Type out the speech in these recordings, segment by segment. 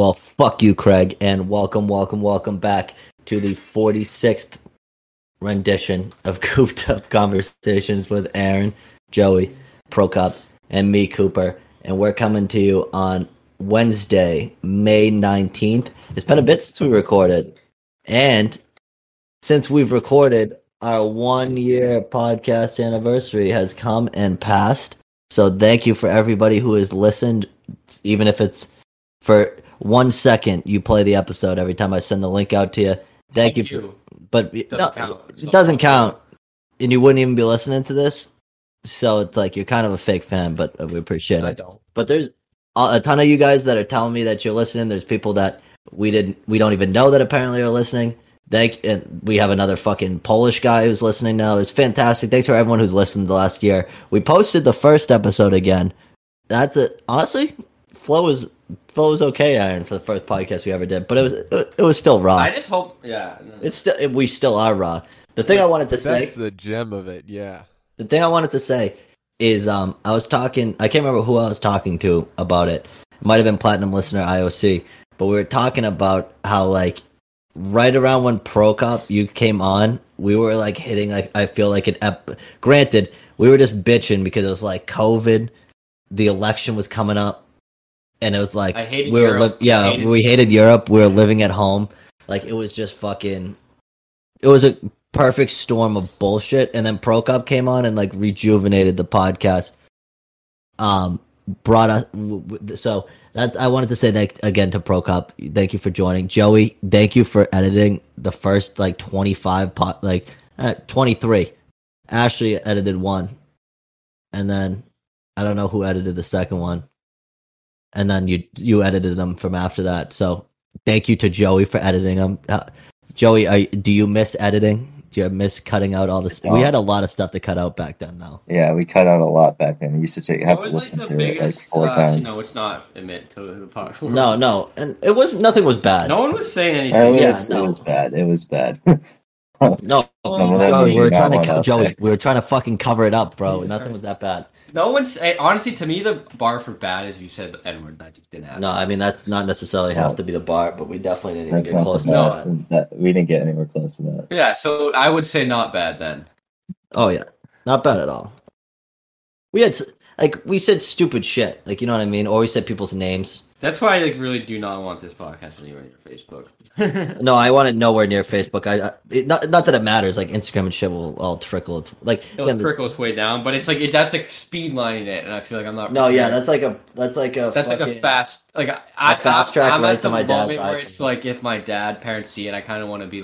Well, fuck you, Craig, and welcome back to the 46th rendition of Cooped Up Conversations with Aaron, Joey, Prokop, and me, Cooper, and we're coming to you on Wednesday, May 19th. It's been a bit since we recorded, and since we've recorded, our one-year podcast anniversary has come and passed, so thank you for everybody who has listened, even if it's for 1 second. You play the episode every time I send the link out to you. Thank you. But it doesn't count, and you wouldn't even be listening to this, so it's like you're kind of a fake fan, but we appreciate it. I don't. But there's a ton of you guys that are telling me that you're listening. There's people that we don't even know that apparently are listening. We have another fucking Polish guy who's listening now. It's fantastic. Thanks for everyone who's listened the last year. We posted the first episode again. That's it. Honestly, flow is okay, Aaron, for the first podcast we ever did, but it was still raw. I just hope, yeah, no. We still are raw. That's the gem of it, yeah. The thing I wanted to say is, I can't remember who I was talking to about it. It might have been Platinum Listener IOC, but we were talking about how right around when Prokop, you came on, we were I feel like an granted, we were just bitching because it was COVID, the election was coming up, and it was we hated Europe, we were living at home, it was just fucking, it was a perfect storm of bullshit. And then Prokop came on and rejuvenated the podcast, brought us. So that I wanted to say that again to Prokop. Thank you for joining. Joey, thank you for editing the first 23. Ashley edited one, and then I don't know who edited the second one, and then you edited them from after that. So thank you to Joey for editing them. Joey, do you miss editing? Do you miss cutting out all this? We had a lot of stuff to cut out back then, though. Yeah, we cut out a lot back then. We used to have to listen to it four times. You know, it's not admit to the podcast. No, and it was nothing was bad. No one was saying anything. It was bad. It was bad. No, Joey, we were trying to fucking cover it up, bro. Jesus Nothing Christ. Was that bad. No one's honestly, to me, the bar for bad is you said the N word, and I just didn't have it. No, I mean, that's not necessarily have to be the bar, but we definitely didn't get close to that. We didn't get anywhere close to that. Yeah, so I would say not bad then. Oh yeah, not bad at all. We had we said stupid shit, you know what I mean, or we said people's names. That's why I really do not want this podcast anywhere near Facebook. No, I want it nowhere near Facebook. Not that it matters. Instagram and shit will all trickle. It'll trickle its way down, but it's that's speed lining it, and I feel like I'm not. No, prepared. Yeah, that's a fast track. I'm at the moment where it's if my parents see it, I kind of want to be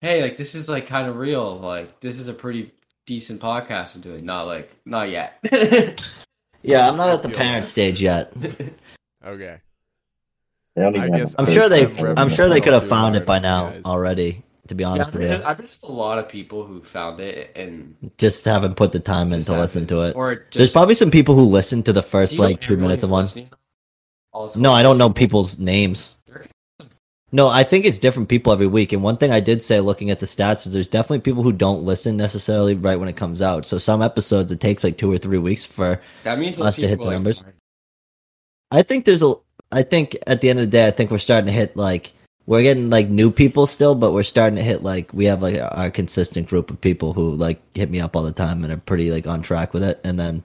hey, this is kind of real. This is a pretty decent podcast I'm doing. Not yet. Yeah, I'm not at the parent stage yet. Okay. I'm sure they could have found it by now already, to be honest with you. I've just a lot of people who found it and just haven't put the time in to listen to it. There's probably some people who listened to the first 2 minutes of one. No, I don't know people's names. No, I think it's different people every week. And one thing I did say looking at the stats is there's definitely people who don't listen necessarily right when it comes out. So some episodes it takes 2 or 3 weeks for us to hit the numbers. I think at the end of the day, I think we're starting to hit we're getting new people still, but we're starting to hit we have our consistent group of people who hit me up all the time and are pretty on track with it. And then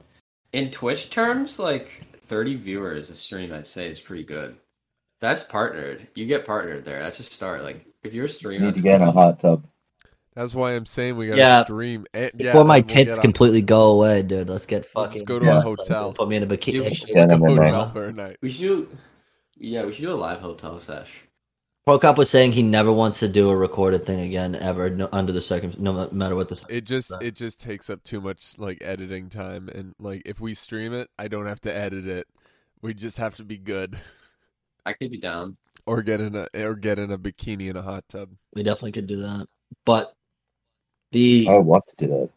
in Twitch terms, 30 viewers a stream I'd say is pretty good. That's partnered. You get partnered there. That's a start. If you're streaming, you need to get in a hot tub. That's why I'm saying we gotta stream. Before my tits completely go away, dude. Let's get fucking. Let's go to a hotel. Put me in a bikini. We should get a hotel for a night. We should do a live hotel sesh. Prokop was saying he never wants to do a recorded thing again ever, no matter what this. It just takes up too much editing time, and if we stream it, I don't have to edit it. We just have to be good. I could be down, or get in a bikini in a hot tub. We definitely could do that, but I want to do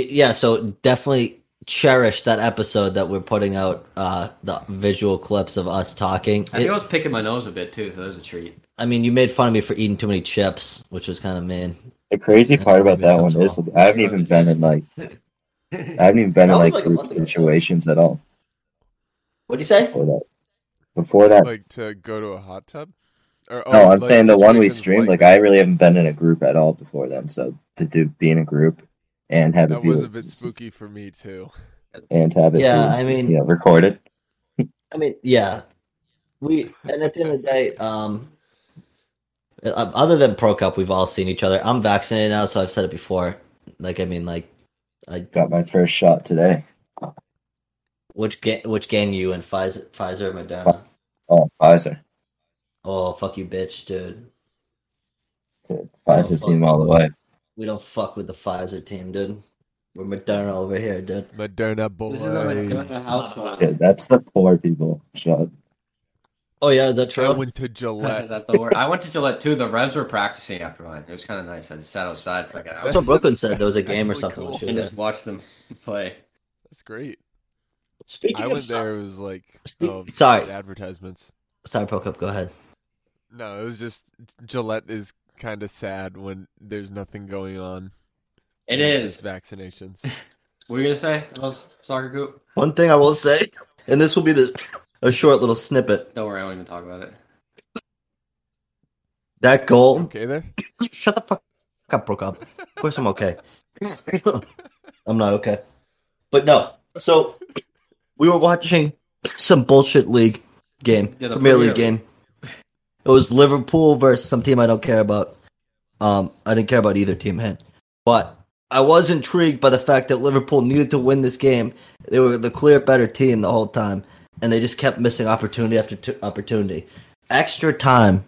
that. So definitely cherish that episode that we're putting out. The visual clips of us talking. I was picking my nose a bit too, so that was a treat. I mean, you made fun of me for eating too many chips, which was kind of mean. The crazy part about that one is I haven't even been in group situations at all. What'd you say? Before that, like to go to a hot tub. Or, oh, no, I'm like saying the one we streamed. Like I really haven't been in a group at all before then. So to do be in a group and have that was a bit spooky for me too. And have it, yeah. Be, I mean, yeah, recorded. I mean, yeah. We and at the end of the day, other than Pro Cup, we've all seen each other. I'm vaccinated now, so I've said it before. Like, I mean, like, I got my first shot today. Which gang you in? Pfizer or Moderna? Oh, Pfizer. Oh, fuck you, bitch, dude. Pfizer team all the way. We don't fuck with the Pfizer team, dude. We're Moderna over here, dude. Moderna boys. Yeah, that's the poor people shot. Oh, yeah, is that true? I went to Gillette. Is that the word? I went to Gillette, too. The Revs were practicing after mine. It was kind of nice. I just sat outside for like an hour. That's what Brooklyn said. There was a game or something. Cool. And just watched them play. That's great. Speaking I went stuff, there. It was like advertisements. Sorry, Pro Cup. Go ahead. No, it was just Gillette is kind of sad when there's nothing going on. It's just vaccinations. What were you going to say? Soccer Goop? One thing I will say, and this will be a short little snippet. Don't worry, I won't even talk about it. That goal. Okay, there. Shut the fuck up, Brooke. Of course, I'm okay. I'm not okay. But no. So we were watching some bullshit league game, yeah, Premier League game. It was Liverpool versus some team I don't care about. I didn't care about either team, man. But I was intrigued by the fact that Liverpool needed to win this game. They were the clear better team the whole time. And they just kept missing opportunity after opportunity. Extra time.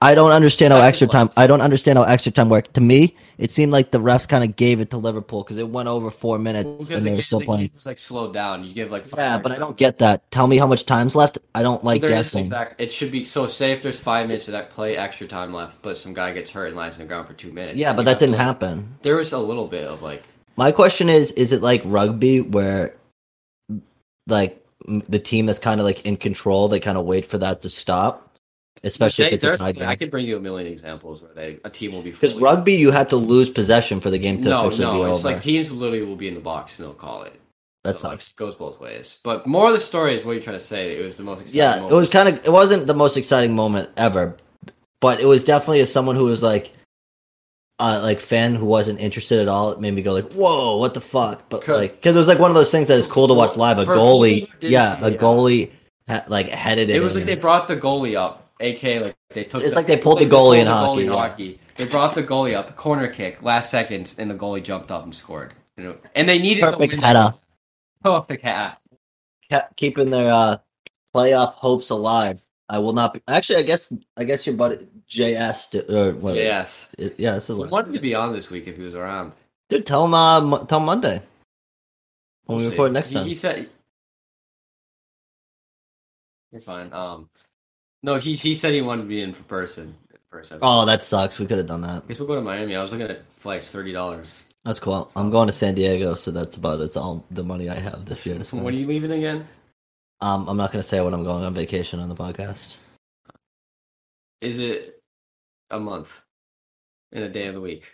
I don't understand how extra time. I don't understand how extra time worked. To me, it seemed like the refs kind of gave it to Liverpool because it went over 4 minutes and they were still playing. It was like slowed down. You give like 5 minutes. But I don't get that. Tell me how much time's left. I don't like guessing. It should be so safe. There's 5 minutes of that play, extra time left, but some guy gets hurt and lies on the ground for 2 minutes. Yeah, but that didn't happen. There was a little bit of like. My question is it like rugby where, like, the team that's kind of like in control, they kind of wait for that to stop, especially if it's a tied game. I could bring you a million examples where a team will be because rugby, you have to lose possession for the game to officially be over. It's like teams literally will be in the box and they'll call it. That sucks. It goes both ways. But more of the story is what you're trying to say. It was the most exciting moment. It wasn't the most exciting moment ever, but it was definitely as someone who was like fan who wasn't interested at all, it made me go like, "Whoa, what the fuck?" But like, because it was like one of those things that is cool to watch live. A goalie headed it. It was like they brought the goalie up, aka like they took. It's like they pulled the goalie in hockey. They brought the goalie up, corner kick, last seconds, and the goalie jumped up and scored. You know, and they needed perfect header. Perfect header. Keeping their playoff hopes alive. I will not be. Actually, I guess your buddy JS or what? JS, yeah, this is. I wanted to be on this week if he was around. Dude, tell him Monday when we record next time. He said you're fine. No, he said he wanted to be in person. Oh, that sucks. We could have done that. I guess we'll go to Miami. I was looking at flights, $30. That's cool. I'm going to San Diego, so that's about it's all the money I have this year. When are you leaving again? I'm not going to say when I'm going on vacation on the podcast. Is it a month and a day of the week?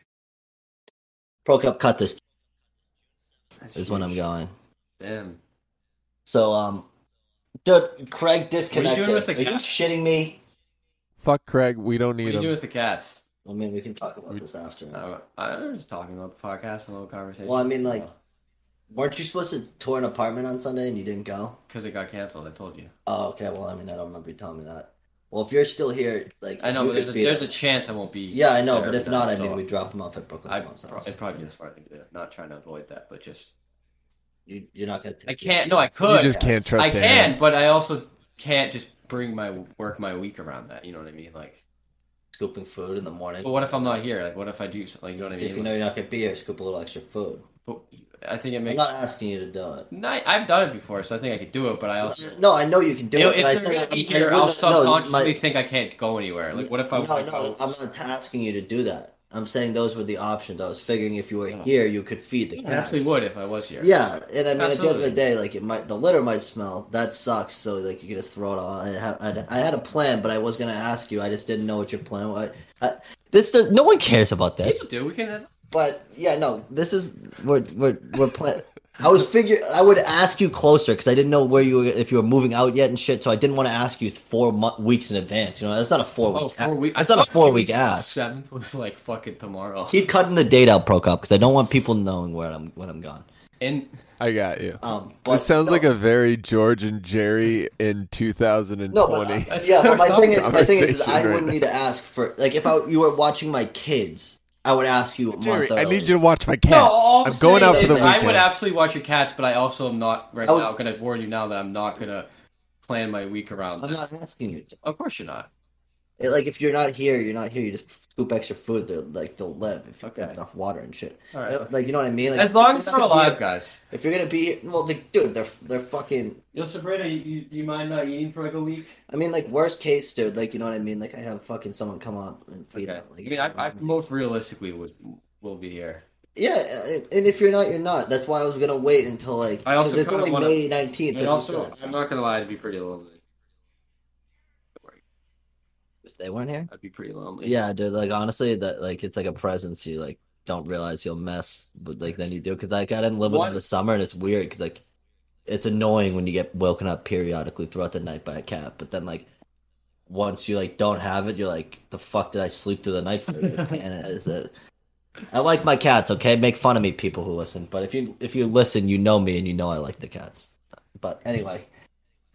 Pro Cup cut this. That's is huge. When I'm going. Damn. So, dude, Craig disconnected. What are you doing with the cats? Are you shitting me? Fuck Craig, we don't need him. What are you doing with the cats? I mean, we can talk about this after. I was talking about the podcast, a little conversation. Well, I mean, like. Weren't you supposed to tour an apartment on Sunday and you didn't go? Because it got canceled, I told you. Oh, okay. Well, I mean, I don't remember you telling me that. Well, if you're still here, like... I know, but there's a chance I won't be... Yeah, I know, but if not, I mean, we drop them off at Brooklyn's mom's house. It'd probably be a smart thing to do. Not trying to avoid that, but just... You're not going to... I can't... No, I could. You just can't trust anyone. I can, but I also can't just bring my week around that. You know what I mean? Like... Scooping food in the morning. But what if I'm not here? Like, what if I do something? Like, you know what I mean? If you know you're not going to be here, scoop a little extra food. But I think it makes. I'm not asking you to do it. No, I've done it before, so I think I could do it. But I also I know you can do it. If you're here, I'll subconsciously think I can't go anywhere. Like, what if I? No, I'm not asking you to do that. I'm saying those were the options. I was figuring if you were here, you could feed the cats. I absolutely would if I was here. Yeah, and I mean, absolutely. At the end of the day, like the litter might smell. That sucks. So like, you can just throw it all. I had a plan, but I was gonna ask you. I just didn't know what your plan was. No one cares about this. People do. We can. But yeah, no. This is we're playing. I was I would ask you closer because I didn't know where you were, if you were moving out yet and shit. So I didn't want to ask you 4 weeks in advance. You know, that's not a 4 week. Oh, 4 weeks. That's not a 4 week ask. 7th was like fucking tomorrow. Keep cutting the date out, ProCop, because I don't want people knowing where when I'm gone. And I got you. It sounds like a very George and Jerry in 2020. No, but my thing is I wouldn't need to ask for, like, if you were watching my kids. I would ask you, Jerry, I need you to watch my cats. No, I'm going out for the weekend. I would absolutely watch your cats, but I also am not now going to warn you now that I'm not going to plan my week around. I'm not asking you. Of course you're not. Like, if you're not here, You just scoop extra food. They'll live if you have enough water and shit. All right. Like, you know what I mean? Like, as long as they're alive, guys. If you're going to be here, well, like, dude, they're fucking. Yo, Sabrina, do you mind not eating for like a week? I mean, like, worst case, dude, like, you know what I mean? Like, I have fucking someone come up and feed them. Like, I mean, I most realistically will be here. Yeah, and if you're not, you're not. That's why I was going to wait until, like, I also it's only May 19th. And also, I'm not going to lie, I'd be pretty lonely. If they weren't here, I'd be pretty lonely. Yeah, dude, like, honestly, that, like, it's like a presence you, like, don't realize you'll mess with, like, then you do. Because, like, I didn't live with them in the summer, and it's weird because, like, it's annoying when you get woken up periodically throughout the night by a cat, but then, like, once you, like, don't have it, you're like, the fuck did I sleep through the night for? And it's I like my cats, okay? Make fun of me, people who listen, but if you listen, you know me and you know I like the cats. But anyway,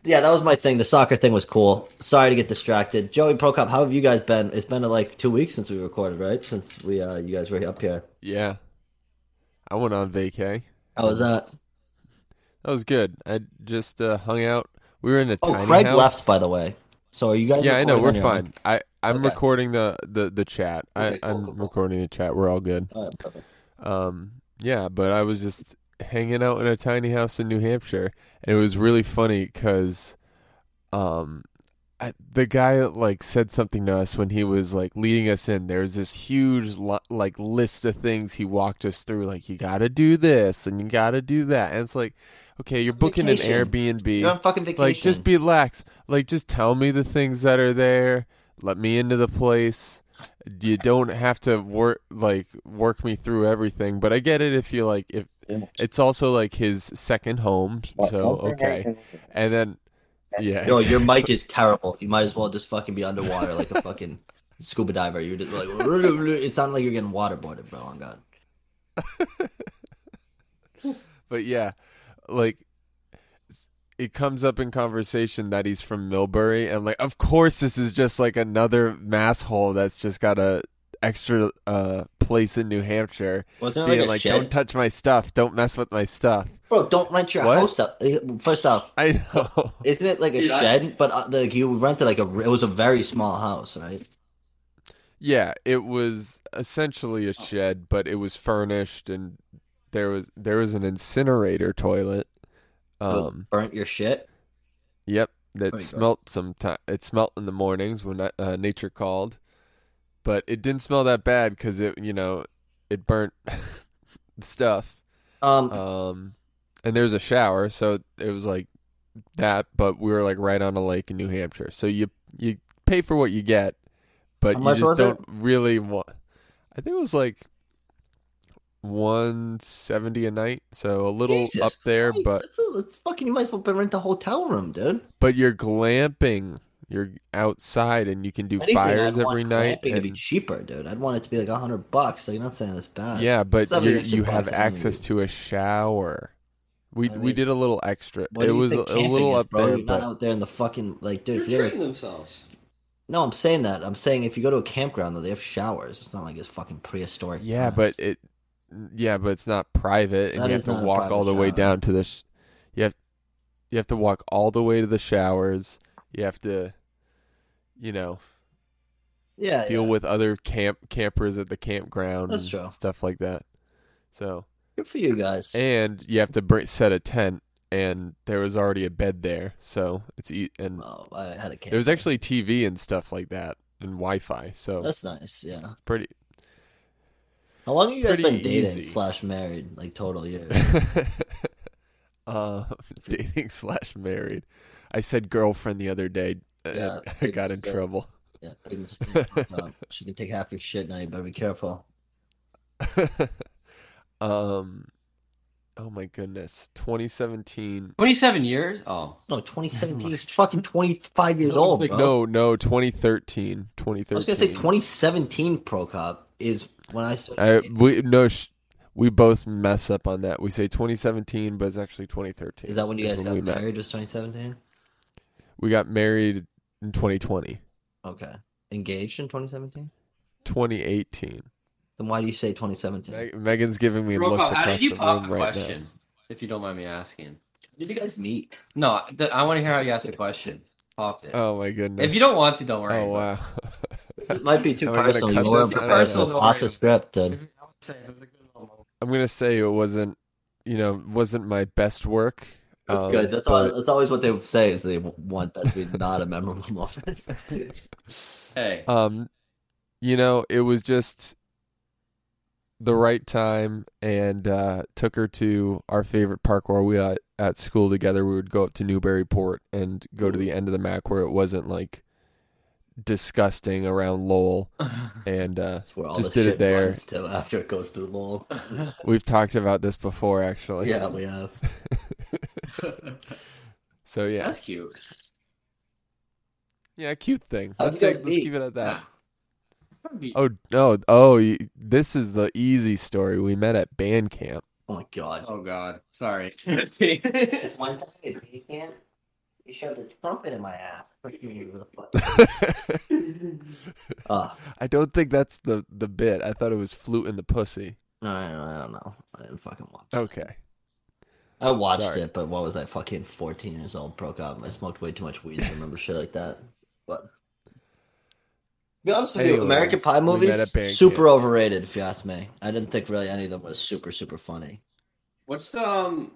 yeah, that was my thing. The soccer thing was cool. Sorry to get distracted. Joey, Prokop, how have you guys been? It's been like 2 weeks since we recorded, right? Since we you guys were up here. Yeah. I went on vacay. How was that? That was good. I just hung out. We were in a tiny Craig house. Left, by the way. So are you guys? Yeah, I know. We're fine. I'm recording the chat. Okay, I'm recording the chat. We're all good. All right, perfect. Yeah, but I was just hanging out in a tiny house in New Hampshire, and it was really funny because the guy, like, said something to us when he was, like, leading us in. There's this huge like list of things he walked us through, like, you gotta do this and you gotta do that, and it's like, okay, you're booking an Airbnb, you're on fucking vacation. Like, just be lax, like, just tell me the things that are there, let me into the place. You don't have to work me through everything, but I get it if you like if it's also like his second home, so okay. And then yeah, yo, your mic is terrible. You might as well just fucking be underwater like a fucking scuba diver. You're just like it sounded like you're getting waterboarded, bro. Oh god. But yeah, like, it comes up in conversation that he's from Millbury, and I'm like, of course this is just like another mass hole that's just got a extra place in New Hampshire. Wasn't it like shed? Don't touch my stuff, don't mess with my stuff, bro, don't rent your house up. First off, I know, isn't it like a shed, but like you rented like it was a very small house, right? Yeah, it was essentially a shed, but it was furnished, and there was an incinerator toilet. Burnt your shit? Yep, that smelt sometime. It smelt in the mornings when nature called, but it didn't smell that bad because it burnt stuff. And there's a shower, so it was like that. But we were like right on a lake in New Hampshire, so you pay for what you get, but you just don't really want. I think it was like $170 a night, so a little Jesus up there, Christ, but it's fucking. You might as well rent a hotel room, dude. But you're glamping. You're outside, and you can do fires every night. Glamping to be cheaper, dude. I'd want it to be like $100. So you're not saying that's bad. Yeah, but you have access to a shower. We did a little extra. It was a little up there. You're not out there in the fucking like, dude. They're treating themselves. No, I'm saying that. I'm saying if you go to a campground though, they have showers. It's not like it's fucking prehistoric. Yeah, but it. Yeah, but it's not private, and you have to walk all the way down to the. You have to walk all the way to the showers. You have to, deal with other campers at the campground and stuff like that. So good for you guys. And you have to set a tent, and there was already a bed there, so it's and I had a camp. There was actually TV and stuff like that, and Wi-Fi. So that's nice. Yeah, pretty. How long have you guys been dating / married? Like, total years. Dating / married. I said girlfriend the other day. Yeah, I got in trouble. Yeah, big mistake. She can take half your shit now. You better be careful. Oh my goodness. 2017. 27 years? Oh. No, 2017 is fucking 25 years old, like, bro. No, 2013. 2013. I was going to say 2017 Pro Cop is when I started. We both mess up on that. We say 2017, but it's actually 2013. Is that when you guys got married, was 2017? We got married in 2020. Okay. Engaged in 2017? 2018. Then why do you say 2017? Megan's giving me Bro, looks across the room right now. How did you pop the question, if you don't mind me asking? Did you guys meet? No, I want to hear how you asked the question. Popped it. Oh, my goodness. If you don't want to, don't worry. Oh, wow. It might be too personal. You were personal. Off the script, dude. I'm going to say it wasn't, wasn't my best work. That's good. That's always what they say is they want that to be not a memorable moment. Hey. It was just the right time, and took her to our favorite park where we at school together. We would go up to Newburyport and go to the end of the MAC where it wasn't like disgusting around Lowell, and just did it there. Still after it goes through Lowell, we've talked about this before, actually. Yeah, we have. So yeah, that's cute. Yeah, cute thing. Let's keep it at that. Nah. Oh no! Oh, this is the easy story. We met at band camp. Oh my god! Oh god! Sorry. One time at band camp, you shoved a trumpet in my ass. I don't think that's the bit. I thought it was flute in the pussy. I don't know. I didn't fucking watch it. Okay. I watched it, but what was I fucking 14 years old? Broke up. I smoked way too much weed to remember shit like that. But. To be honest with you, American Pie movies, super overrated, if you ask me. I didn't think really any of them was super, super funny. What's the...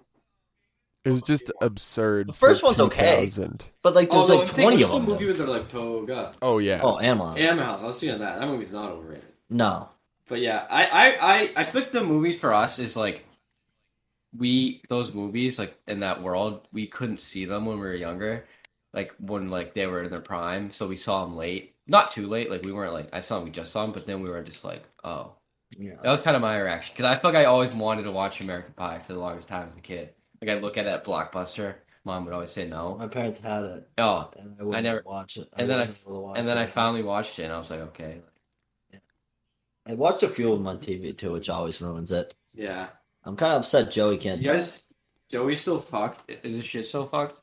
It was just absurd. The first one's okay. But, like, there's, 20 of them. Movies are like, Toga. Oh, yeah. Oh, Animal House. Animal House. I was seeing that. That movie's not overrated. No. But, yeah, I think the movies for us is, like, those movies, like, in that world, we couldn't see them when we were younger. Like, when, like, they were in their prime, so we saw them late. Not too late, like, we weren't like, we just saw him, but then we were just like, oh. Yeah. That was kind of my reaction, because I feel like I always wanted to watch American Pie for the longest time as a kid. Like, I'd look at it at Blockbuster, Mom would always say no. My parents had it. Oh. And I never watched it. And then I finally watched it, and I was like, okay. Yeah. I watched a few of them on TV, too, which always ruins it. Yeah. I'm kind of upset Joey can't do it. You guys, Joey's still fucked? Is this shit still fucked?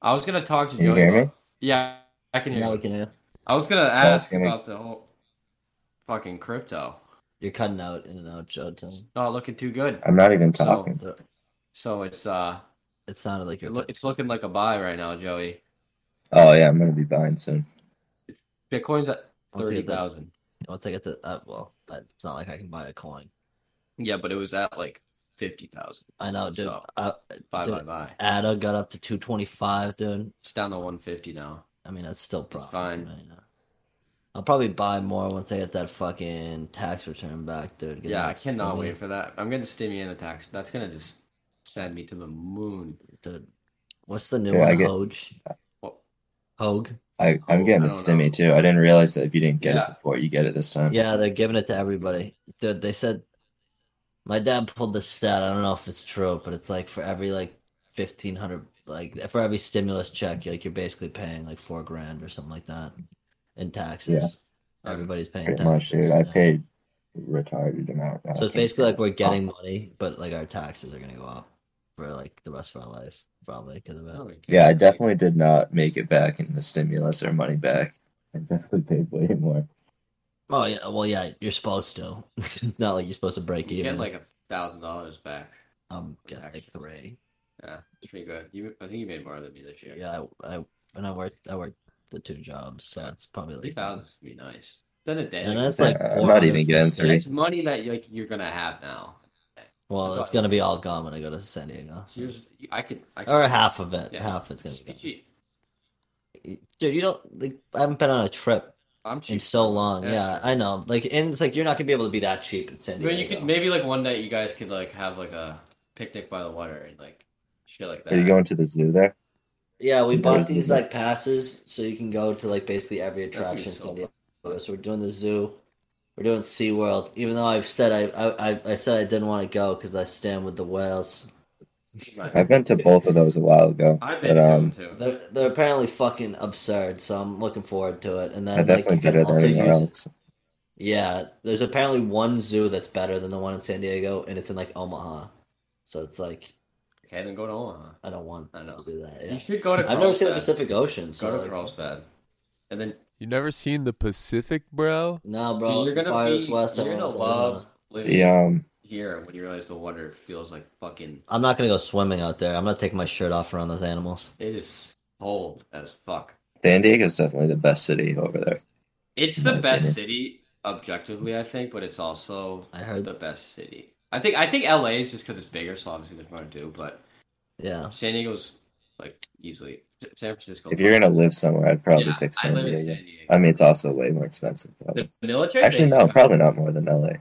I was going to talk to Joey. Can you hear me? Yeah, I can hear you. I was going to ask about the whole fucking crypto. You're cutting out in and out, Joe. It's not looking too good. I'm not even talking. So it's... It sounded like you're... It's looking like a buy right now, Joey. Oh, yeah. I'm going to be buying soon. Bitcoin's at 30,000. Once I get the... it's not like I can buy a coin. Yeah, but it was at like 50,000. I know, dude. So, buy. ADA got up to 225, dude. It's down to 150 now. I mean, that's still probably fine. Right now. I'll probably buy more once I get that fucking tax return back, dude. Yeah, I cannot wait for that. I'm going to stimmy in a tax. That's going to just send me to the moon. Dude, what's the new one? Hogue? I'm getting a stimmy, too. I didn't realize that if you didn't get it before, you get it this time. Yeah, they're giving it to everybody. Dude, they said... My dad pulled this stat. I don't know if it's true, but it's like for every, like, 1,500... Like for every stimulus check, you're basically paying like $4,000 or something like that in taxes. Yeah. Everybody's paying pretty taxes. Much, dude. I paid a retarded amount. So it's basically like we're getting money, but like our taxes are gonna go up for like the rest of our life, probably because of it. Yeah, I definitely did not make it back in the stimulus or money back. I definitely paid way more. Oh yeah, well yeah, you're supposed to. It's not like you're supposed to break even. You get like $1,000 back. I'm getting like $3,000. Yeah, it's pretty good. I think you made more than me this year. Yeah, I worked the two jobs, so it's probably like 3,000 would be nice. Then a day, and that's like I'm not even getting 3. It's money that like you're gonna have now. Well, it's gonna be all gone when I go to San Diego. So. I could, or half of it. Yeah, half it's gonna be cheap. Dude, you don't like. I haven't been on a trip in so long. Yeah, I know. Like, and it's like you're not gonna be able to be that cheap in San Diego. But you could maybe like one night you guys could like have like a picnic by the water and like. Shit like that. Are you going to the zoo there? Yeah, we bought these like passes so you can go to like basically every attraction. So we're doing the zoo. We're doing SeaWorld, even though I've said I said I didn't want to go because I stand with the whales. I've been to both of those a while ago. I've been to them too. They're apparently fucking absurd, so I'm looking forward to it. And then I definitely did it anywhere else. Yeah, there's apparently one zoo that's better than the one in San Diego, and it's in like Omaha. So it's like, okay, then go to Omaha. I don't want to do that. Yeah. You should go to Carlsbad. I've never seen the Pacific Ocean. So go to Carlsbad, and then you've never seen the Pacific, bro? No, bro. Dude, you're gonna love living here when you realize the water feels like fucking. I'm not gonna go swimming out there. I'm not taking my shirt off around those animals. It is cold as fuck. San Diego is definitely the best city over there. It's the best city objectively, I think, but it's also the best city. I think LA is just because it's bigger, so obviously there's more to do. But yeah, San Diego's like easily San Francisco. If you're gonna live somewhere, I'd probably pick San Diego. I mean, it's also way more expensive. Probably. The military. Actually, no, probably not more than LA.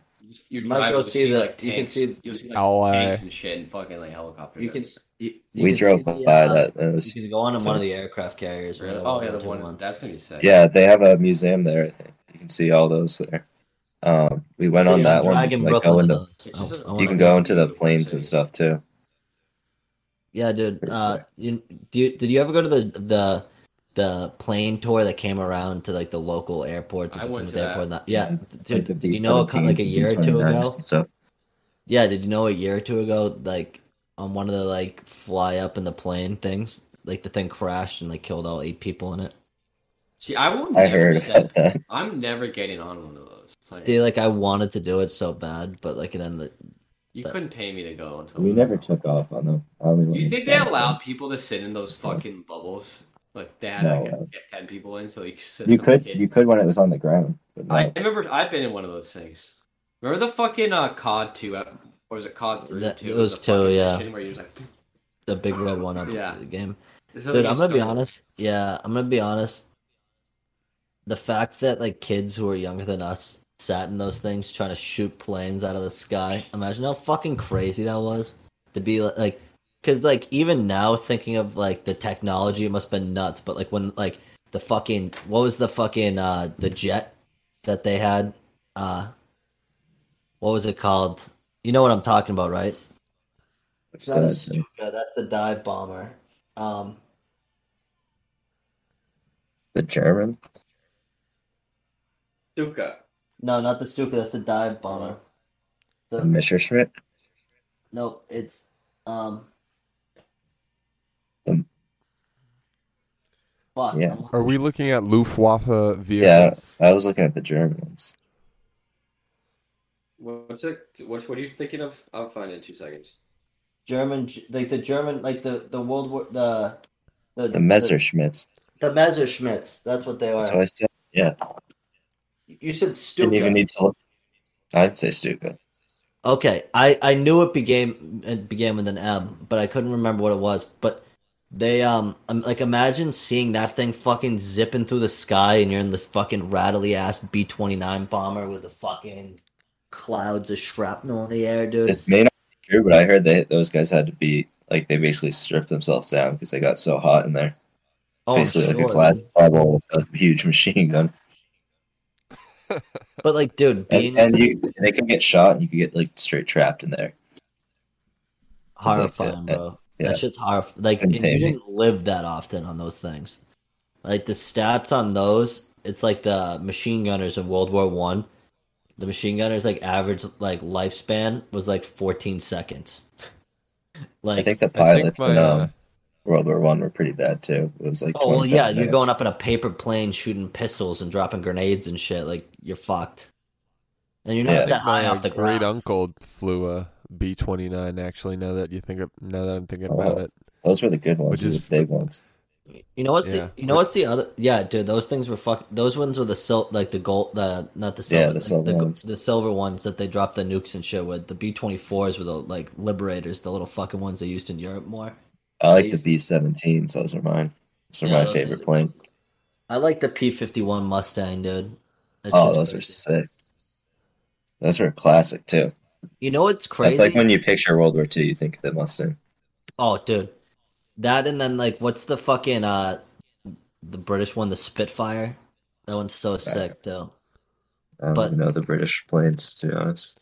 You might go see the. Like, you'll see like tanks and shit and fucking like helicopters. We drove by that. You can go on one of the aircraft carriers. Really? Oh yeah, the one that's gonna be sick. Yeah, they have a museum there. I think you can see all those there. We went on that one. You can go into the planes and stuff too. Yeah, dude. Did you ever go to the plane tour that came around to like the local airports? I went to the airport. Dude, did you know like a year or two ago? Yeah, did you know a year or two ago, like on one of the like fly up in the plane things, like the thing crashed and like killed all 8 people in it. See, I'm never getting on one of those planes. See, like I wanted to do it so bad, but like then you couldn't pay me to go until we never took off on them. You think they allowed people to sit in those fucking bubbles? Like they had get 10 people in, so you could sit. You could when it was on the ground. No. I remember I've been in one of those things. Remember the fucking COD 2, or was it COD 3? It was 2, yeah. Where you're just like the big red one up. Yeah, the game. Dude, I'm gonna be honest. Yeah, I'm gonna be honest. The fact that like kids who are younger than us sat in those things trying to shoot planes out of the sky. Imagine how fucking crazy that was to be like, because like even now thinking of like the technology, it must have been nuts. But like when like the fucking the jet that they had, what was it called? You know what I'm talking about, right? It's not a Stuka. That's the dive bomber. The German. Stuka. No, not the Stuka. That's the dive bomber. The Messerschmitt. No, it's Fuck. Yeah. Are we looking at Luftwaffe vehicles? Yeah, I was looking at the Germans. What's it? What are you thinking of? I'll find it in 2 seconds. German, like the German, like the World War the Messerschmitts. The Messerschmitts. That's what they are. So I said, yeah. You said Stuka. Didn't even need to look. I'd say Stuka. Okay, I knew it began with an M, but I couldn't remember what it was. But they like imagine seeing that thing fucking zipping through the sky, and you're in this fucking rattly ass B-29 bomber with the fucking clouds of shrapnel in the air, dude. It may not be true, but I heard those guys had to be like they basically stripped themselves down because they got so hot in there. It's basically like a glass bubble with a huge machine gun. But like, dude, being they can get shot, and you can get like straight trapped in there. Horrifying, like, bro. Yeah. That shit's horrifying. Like, and you didn't live that often on those things. Like the stats on those, it's like the machine gunners in World War I. The machine gunners like average like lifespan was like 14 seconds. Like I think the pilots in World War I were pretty bad too. It was like minutes. You're going up in a paper plane, shooting pistols and dropping grenades and shit. Like you're fucked, and you're not that high off the ground. Great uncle flew a B-29. Actually, now that I'm thinking about it, those were the good ones. Those were the big ones. You know what's the other? Yeah, dude, those things were fuck. Those ones were the silver ones that they dropped the nukes and shit with. The B-24s were the like liberators, the little fucking ones they used in Europe more. I like the B-17s. Those are mine. Those are my favorite plane. I like the P-51 Mustang, dude. Those are sick. Those are a classic, too. You know what's crazy? It's like when you picture World War II, you think of the Mustang. Oh, dude. That and then, like, what's the fucking, the British one, the Spitfire? That one's so sick, though. I don't know the British planes, to be honest.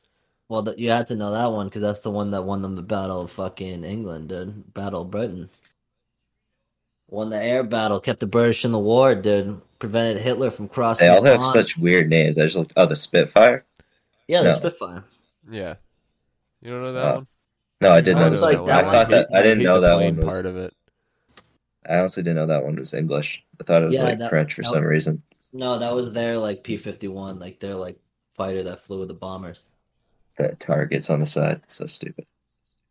Well, you have to know that one because that's the one that won them the Battle of fucking England, dude. Battle of Britain. Won the air battle, kept the British in the war, dude. Prevented Hitler from crossing. They all have such weird names. I just looked. Oh, the Spitfire? Yeah, the Spitfire. Yeah. You don't know that one? No, I didn't know this one. I thought that I didn't know that one was part of it. I honestly didn't know that one was English. I thought it was French for some reason. No, that was their like P-51, like their like fighter that flew with the bombers. That targets on the side. So stupid.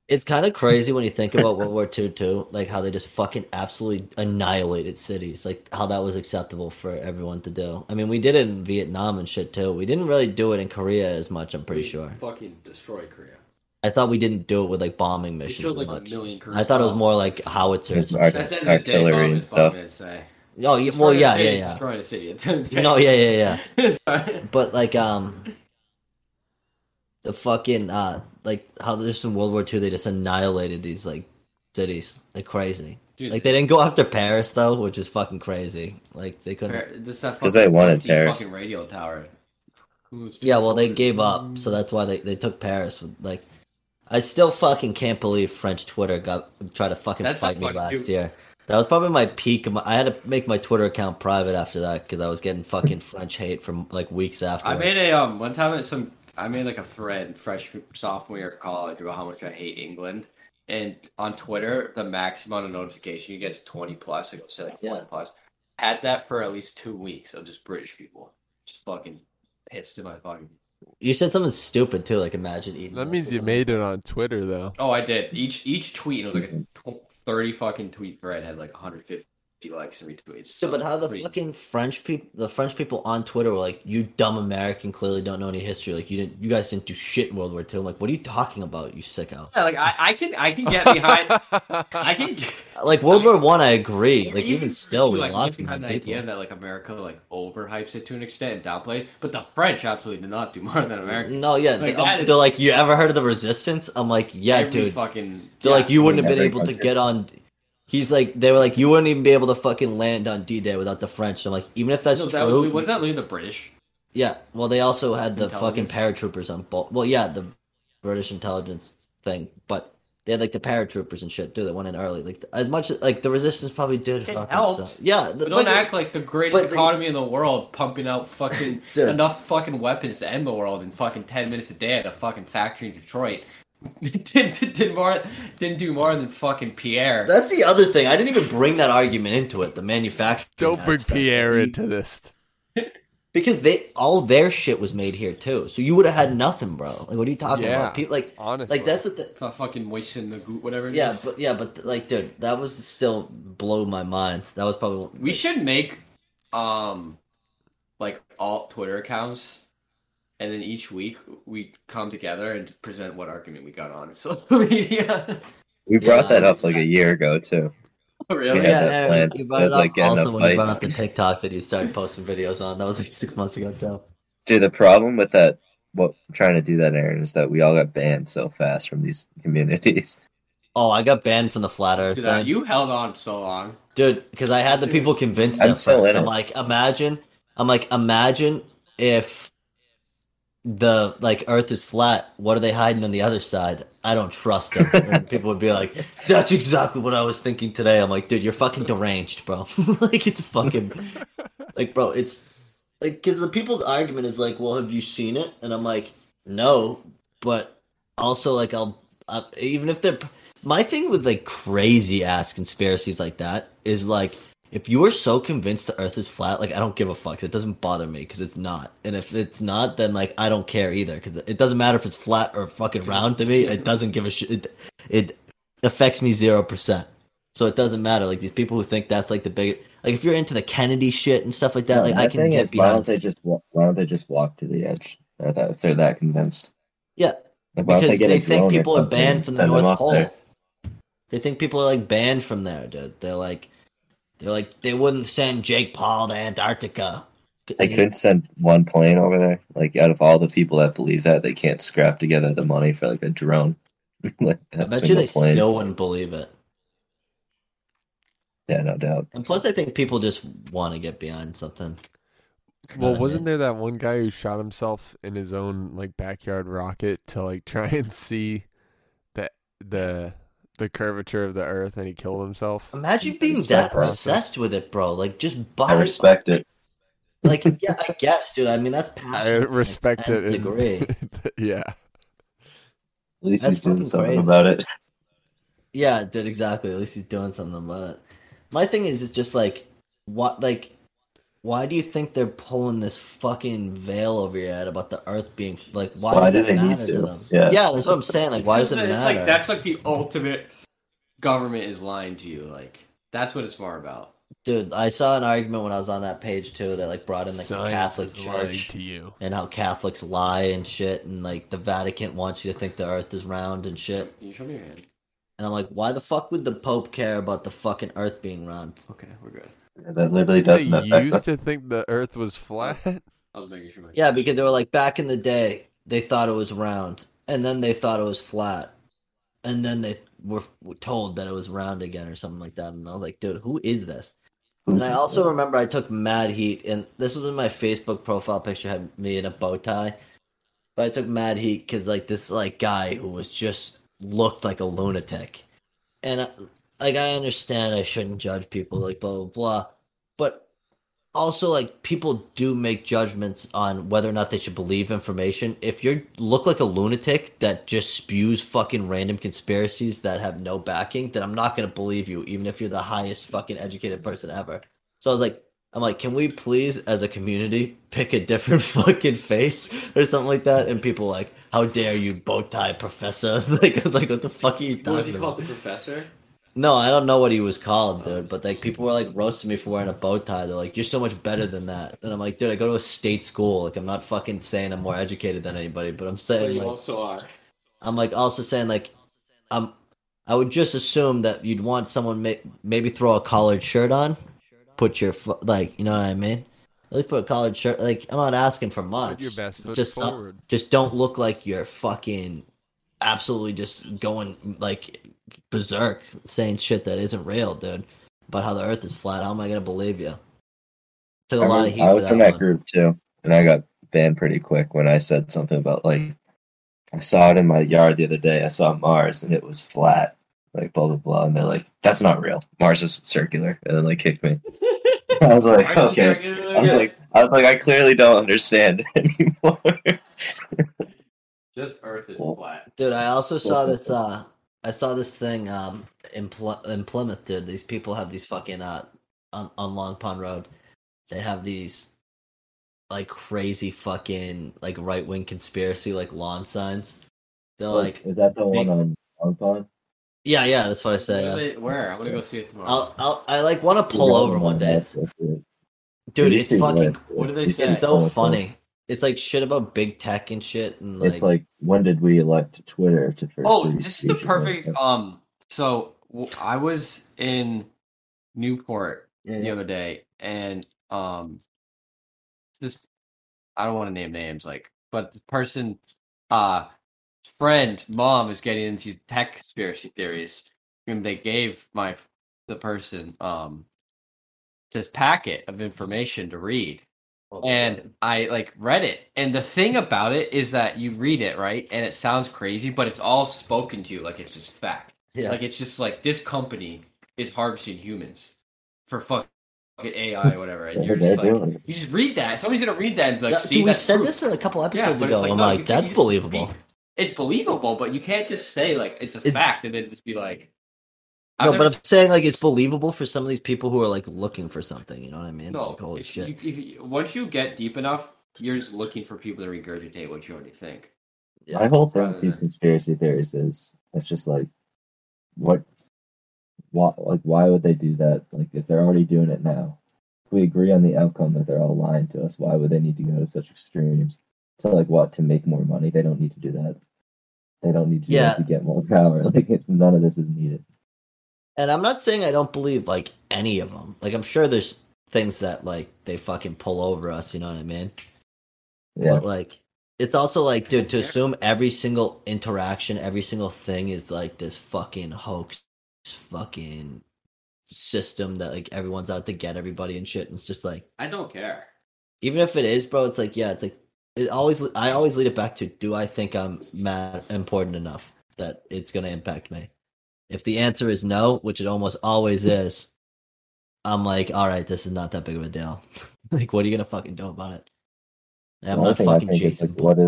It's kind of crazy when you think about World War II, too, like how they just fucking absolutely annihilated cities, like how that was acceptable for everyone to do. I mean, we did it in Vietnam and shit, too. We didn't really do it in Korea as much, I'm pretty sure. Fucking destroy Korea. I thought we didn't do it with, like, bombing missions. Killed, like, much. I thought it was more like howitzers. Artillery and stuff. Oh, well, yeah. Destroying a city. No, yeah. But, like, the fucking, like, how this in World War II, they just annihilated these, like, cities. Like, crazy. Dude, like, they didn't go after Paris, though, which is fucking crazy. Like, they couldn't. Because they wanted Paris. Fucking radio tower. Yeah, well, they gave up, so that's why they took Paris. Like, I still fucking can't believe French Twitter tried to fucking fight me last year. That was probably my peak. I had to make my Twitter account private after that, because I was getting fucking French hate from, like, weeks afterwards. I made a, one time at some... I made like a thread freshman sophomore year of college about how much I hate England, and on Twitter the max amount of notification you get is 20+. Like, say like 20+. Had that for at least 2 weeks of just British people just fucking pissed in my fucking. You said something stupid too, like imagine eating. That means you made it on Twitter though. Oh, I did. Each tweet, it was like a 30 fucking tweet thread had like 150. Likes and retweets. So yeah, but how the fucking French people on Twitter were like, "You dumb American, clearly don't know any history. Like you guys didn't do shit in World War II." I'm like, what are you talking about, you sicko? Yeah, like I can get behind. I can get, like World War I, I agree. Like even still, we lost people. The idea that like America like overhypes it to an extent and downplays, but the French absolutely did not do more than America. No, yeah, like, they're like, you ever heard of the Resistance? I'm like, yeah, dude. Fucking, they're like, you wouldn't have been able to get on. He's like, they were like, you wouldn't even be able to fucking land on D-Day without the French. I'm like, even if that's true... wasn't that really the British? Yeah, well, they also had the fucking paratroopers on both. Well, yeah, the British intelligence thing, but they had, like, the paratroopers and shit, too, that went in early. Like, as much as, like, the Resistance probably did fucking help. Yeah. But don't act like the greatest economy in the world pumping out fucking enough fucking weapons to end the world in fucking 10 minutes a day at a fucking factory in Detroit. Didn't do more than fucking Pierre. That's the other thing. I didn't even bring that argument into it. The manufacturing. Don't bring Pierre into this. Because all their shit was made here too. So you would have had nothing, bro. Like, what are you talking about? People, like, honestly, like that's the thing. Fucking moisten the goot, whatever it is. But like, dude, that was still blow my mind. That was probably we should make, like alt Twitter accounts. And then each week we come together and present what argument we got on social media. We brought that up like a year ago too. Oh, really? Yeah. You brought it up like also when you brought up the TikTok that you started posting videos on. That was like 6 months ago too. Dude, the problem with that, what I'm trying to do that, Aaron, is that we all got banned so fast from these communities. Oh, I got banned from the Flat Earth. Dude, you held on so long, dude, because I had the people convinced. I'm like, imagine if. The like Earth is flat. What are they hiding on the other side? I don't trust them. And people would be like, "That's exactly what I was thinking today." I'm like, "Dude, you're fucking deranged, bro." Like it's fucking, like, bro, it's like because the people's argument is like, "Well, have you seen it?" And I'm like, "No," but also like I'll even if they're my thing with like crazy ass conspiracies like that is like. If you are so convinced the Earth is flat, like, I don't give a fuck. It doesn't bother me, because it's not. And if it's not, then, like, I don't care either, because it doesn't matter if it's flat or fucking round to me. It doesn't give a shit. It affects me 0%. So it doesn't matter. Like, these people who think that's, like, the big... Like, if you're into the Kennedy shit and stuff like that, like, I can get behind... Why don't they just walk to the edge if they're that convinced? Yeah, like, because they think people are banned from the North Pole. They think people are, like, banned from there, dude. They're like, they wouldn't send Jake Paul to Antarctica. They couldn't send one plane over there. Like, out of all the people that believe that, they can't scrap together the money for, like, a drone. Like, I bet you they still wouldn't believe it. Yeah, no doubt. And plus, I think people just want to get behind something. Well, wasn't there that one guy who shot himself in his own like backyard rocket to like try and see the curvature of the earth, and he killed himself? Imagine being that obsessed with it, bro. Like, just buy it. I respect it. Like, yeah, I guess, dude. I mean, that's passion. I respect it. Degree. Yeah. At least that's he's doing something crazy. About it. Yeah, dude, exactly. At least he's doing something about it. My thing is, it's just like, what, like, why do you think they're pulling this fucking veil over your head about the earth being, like, why does it matter to them? Yeah, that's what I'm saying. Like, why does it matter? It's like, that's like the ultimate government is lying to you. Like, that's what it's more about. Dude, I saw an argument when I was on that page, too. They, like, brought in, like, the Catholic Church to you. And how Catholics lie and shit. And, like, the Vatican wants you to think the earth is round and shit. You show me your hand. And I'm like, why the fuck would the Pope care about the fucking earth being round? Okay, we're good. Yeah, that literally doesn't affect us. They used to think the earth was flat. I was making sure. Yeah, because they were like, back in the day, they thought it was round, and then they thought it was flat, and then they were told that it was round again or something like that. And I was like, dude, who is this? And I also remember I took mad heat, and this was when my Facebook profile picture had me in a bow tie. But I took mad heat because like this like guy who was just looked like a lunatic, and. I understand I shouldn't judge people, like, blah, blah, blah. But also, like, people do make judgments on whether or not they should believe information. If you look like a lunatic that just spews fucking random conspiracies that have no backing, then I'm not going to believe you, even if you're the highest fucking educated person ever. So I was like, can we please, as a community, pick a different fucking face or something like that? And people like, how dare you, bow tie professor? Like, I was like, what the fuck are you talking about? Was he called the professor? No, I don't know what he was called, dude, but like people were like roasting me for wearing a bow tie. They're like, you're so much better than that. And I'm like, dude, I go to a state school. Like, I'm not fucking saying I'm more educated than anybody, but I'm saying you like, also are. I'm like also saying like, I would just assume that you'd want someone maybe throw a collared shirt on, put your like, you know what I mean? At least put a collared shirt. Like, I'm not asking for much. Put your best foot forward. Just don't look like you're fucking absolutely just going like berserk saying shit that isn't real, dude, about how the earth is flat. How am I gonna believe you? Took a lot of heat. I was in that group too, and I got banned pretty quick when I said something about like I saw it in my yard the other day. I saw Mars and it was flat, like blah blah blah, and they're like, "That's not real. Mars is circular," and then they kicked me. I was like, "Okay." I was like, "I clearly don't understand anymore." Just earth is flat, dude. I also saw this. I saw this thing in Plymouth, dude. These people have these fucking on Long Pond Road. They have these like crazy fucking like right wing conspiracy like lawn signs. They're like, is that the one on Long Pond? Yeah, that's what I said. Where? I'm gonna go see it tomorrow. I like want to pull over one day, dude. It's fucking. What do they say? It's so funny. It's like shit about big tech and shit, and like it's like when did we elect Twitter to first? Oh, this is the perfect. So I was in Newport the other day, and this I don't want to name names, like, but this person, friend, mom is getting into tech conspiracy theories, and they gave the person this packet of information to read. And I like read it, and the thing about it is that you read it, right, and it sounds crazy, but it's all spoken to you like it's just fact. Yeah. Like it's just like this company is harvesting humans for fucking AI or whatever, and you're just like, you just read that. Somebody's gonna read that and be like, yeah, see, we said this in a couple episodes ago. Like, I'm no, like, that's believable. It's believable, but you can't just say like it's fact and then just be like. But I'm saying like it's believable for some of these people who are like looking for something. You know what I mean? No, like, holy shit! Once you get deep enough, you're just looking for people to regurgitate what you already think. Yeah. My whole thing with these conspiracy theories is it's just like, why would they do that? Like, if they're already doing it now, if we agree on the outcome that they're all lying to us, why would they need to go to such extremes? So, like, what, to make more money? They don't need to do that. They don't need to do that to get more power. Like, none of this is needed. And I'm not saying I don't believe, like, any of them. Like, I'm sure there's things that, like, they fucking pull over us, you know what I mean? Yeah. But, like, it's also, like, dude, to assume every single interaction, every single thing is, like, this fucking hoax fucking system that, like, everyone's out to get everybody and shit. And it's just, like... I don't care. even if it is, bro, it's like, yeah, it's like, it always, I always lead it back to, do I think I'm important enough that it's going to impact me? If the answer is no, which it almost always is, I'm like, all right, this is not that big of a deal. Like, what are you going to fucking do about it? I'm not fucking chasing. Like,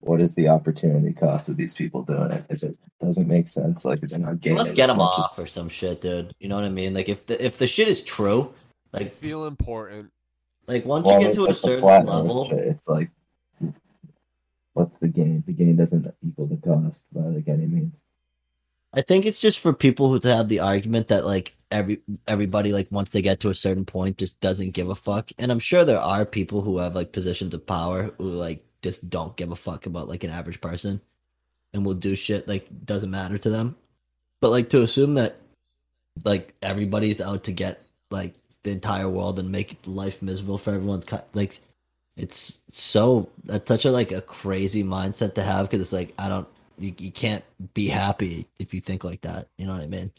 what is the opportunity cost of these people doing it? If it doesn't make sense, like, they're not getting it. Let's get them off or some shit, dude. You know what I mean? Like, if the shit is true, like, I feel important. Like, once you get to a certain level, it's like, what's the gain? The gain doesn't equal the cost by like any means. I think it's just for people who have the argument that like everybody like once they get to a certain point just doesn't give a fuck. And I'm sure there are people who have like positions of power who like just don't give a fuck about like an average person and will do shit like doesn't matter to them. But like to assume that like everybody's out to get like the entire world and make life miserable for everyone's like it's so that's such a like a crazy mindset to have because it's like You can't be happy if you think like that. You know what I mean?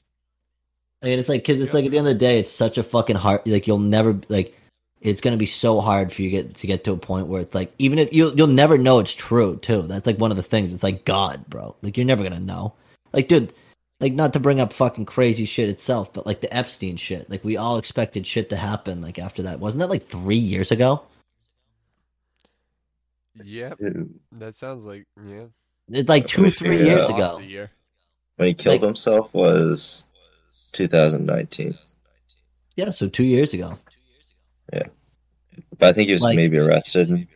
I mean, it's like, because it's like at the end of the day, it's such a fucking hard, like you'll never, like, it's going to be so hard for you to get to a point where it's like, even if you'll never know it's true too. That's like one of the things. It's like God, bro. Like you're never going to know. Like, dude, like not to bring up fucking crazy shit itself, but like the Epstein shit, like we all expected shit to happen. Like after that, wasn't that like 3 years ago? Yep. That sounds like, yeah. It's like 2-3 years ago. When he killed himself was 2019. Yeah, so 2 years ago. Yeah. But I think he was like, maybe arrested.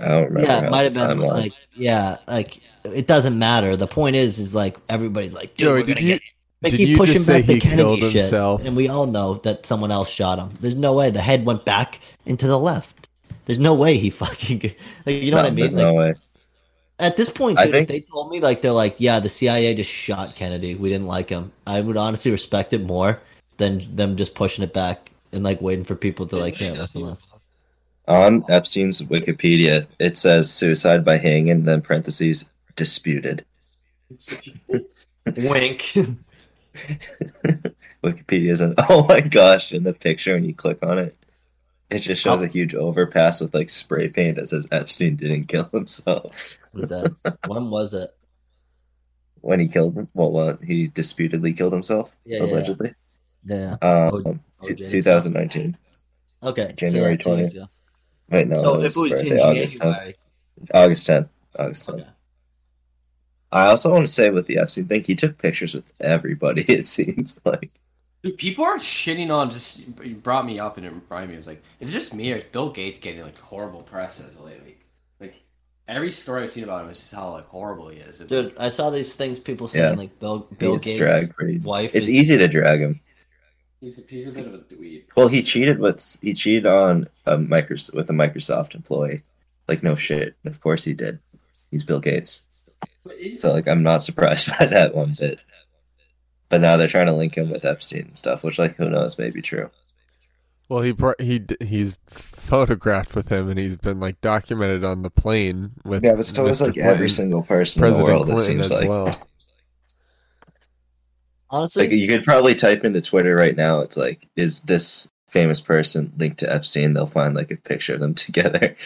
I don't remember. Yeah, it might have been like, yeah, like, it doesn't matter. The point is like, everybody's like, dude, Joey, did you pushing just back say the Kennedy killed himself? And we all know that someone else shot him. There's no way. The head went back and to the left. There's no way he fucking, like, you know what I mean? There's no way. At this point, dude, if they told me, like, they're like, yeah, the CIA just shot Kennedy. We didn't like him. I would honestly respect it more than them just pushing it back and, like, waiting for people to, like, yeah, listen to us. On Epstein's Wikipedia, it says suicide by hanging, and then parentheses, disputed. Wink. Wikipedia's an, oh my gosh, in the picture when you click on it. It just shows a huge overpass with like spray paint that says Epstein didn't kill himself. When was it? When he killed him? Well, he disputedly killed himself, allegedly. Yeah. 2019. Okay. January 20th. Yeah. Wait, no. So it was birthday, August 10th. August 10th. Okay. I also want to say with the Epstein thing, he took pictures with everybody, it seems like. Dude, people are shitting on just. It brought me up and it reminded me. I was like, is it just me or is Bill Gates getting like horrible press as of lately? Like every story I've seen about him is just how like horrible he is. Dude, I saw these things people saying like Bill Gates' wife. It's easy to drag him. He's a bit of a dweeb. Well, he cheated on a Microsoft employee. Like no shit, of course he did. He's Bill Gates. So like I'm not surprised by that one bit. But now they're trying to link him with Epstein and stuff, which, like, who knows, may be true. Well, he's photographed with him, and he's been, like, documented on the plane with Mr. Clinton. Yeah, but it's always, like, every single person in the world, it seems like. Well. Honestly, like, you could probably type into Twitter right now, it's like, is this famous person linked to Epstein? They'll find, like, a picture of them together.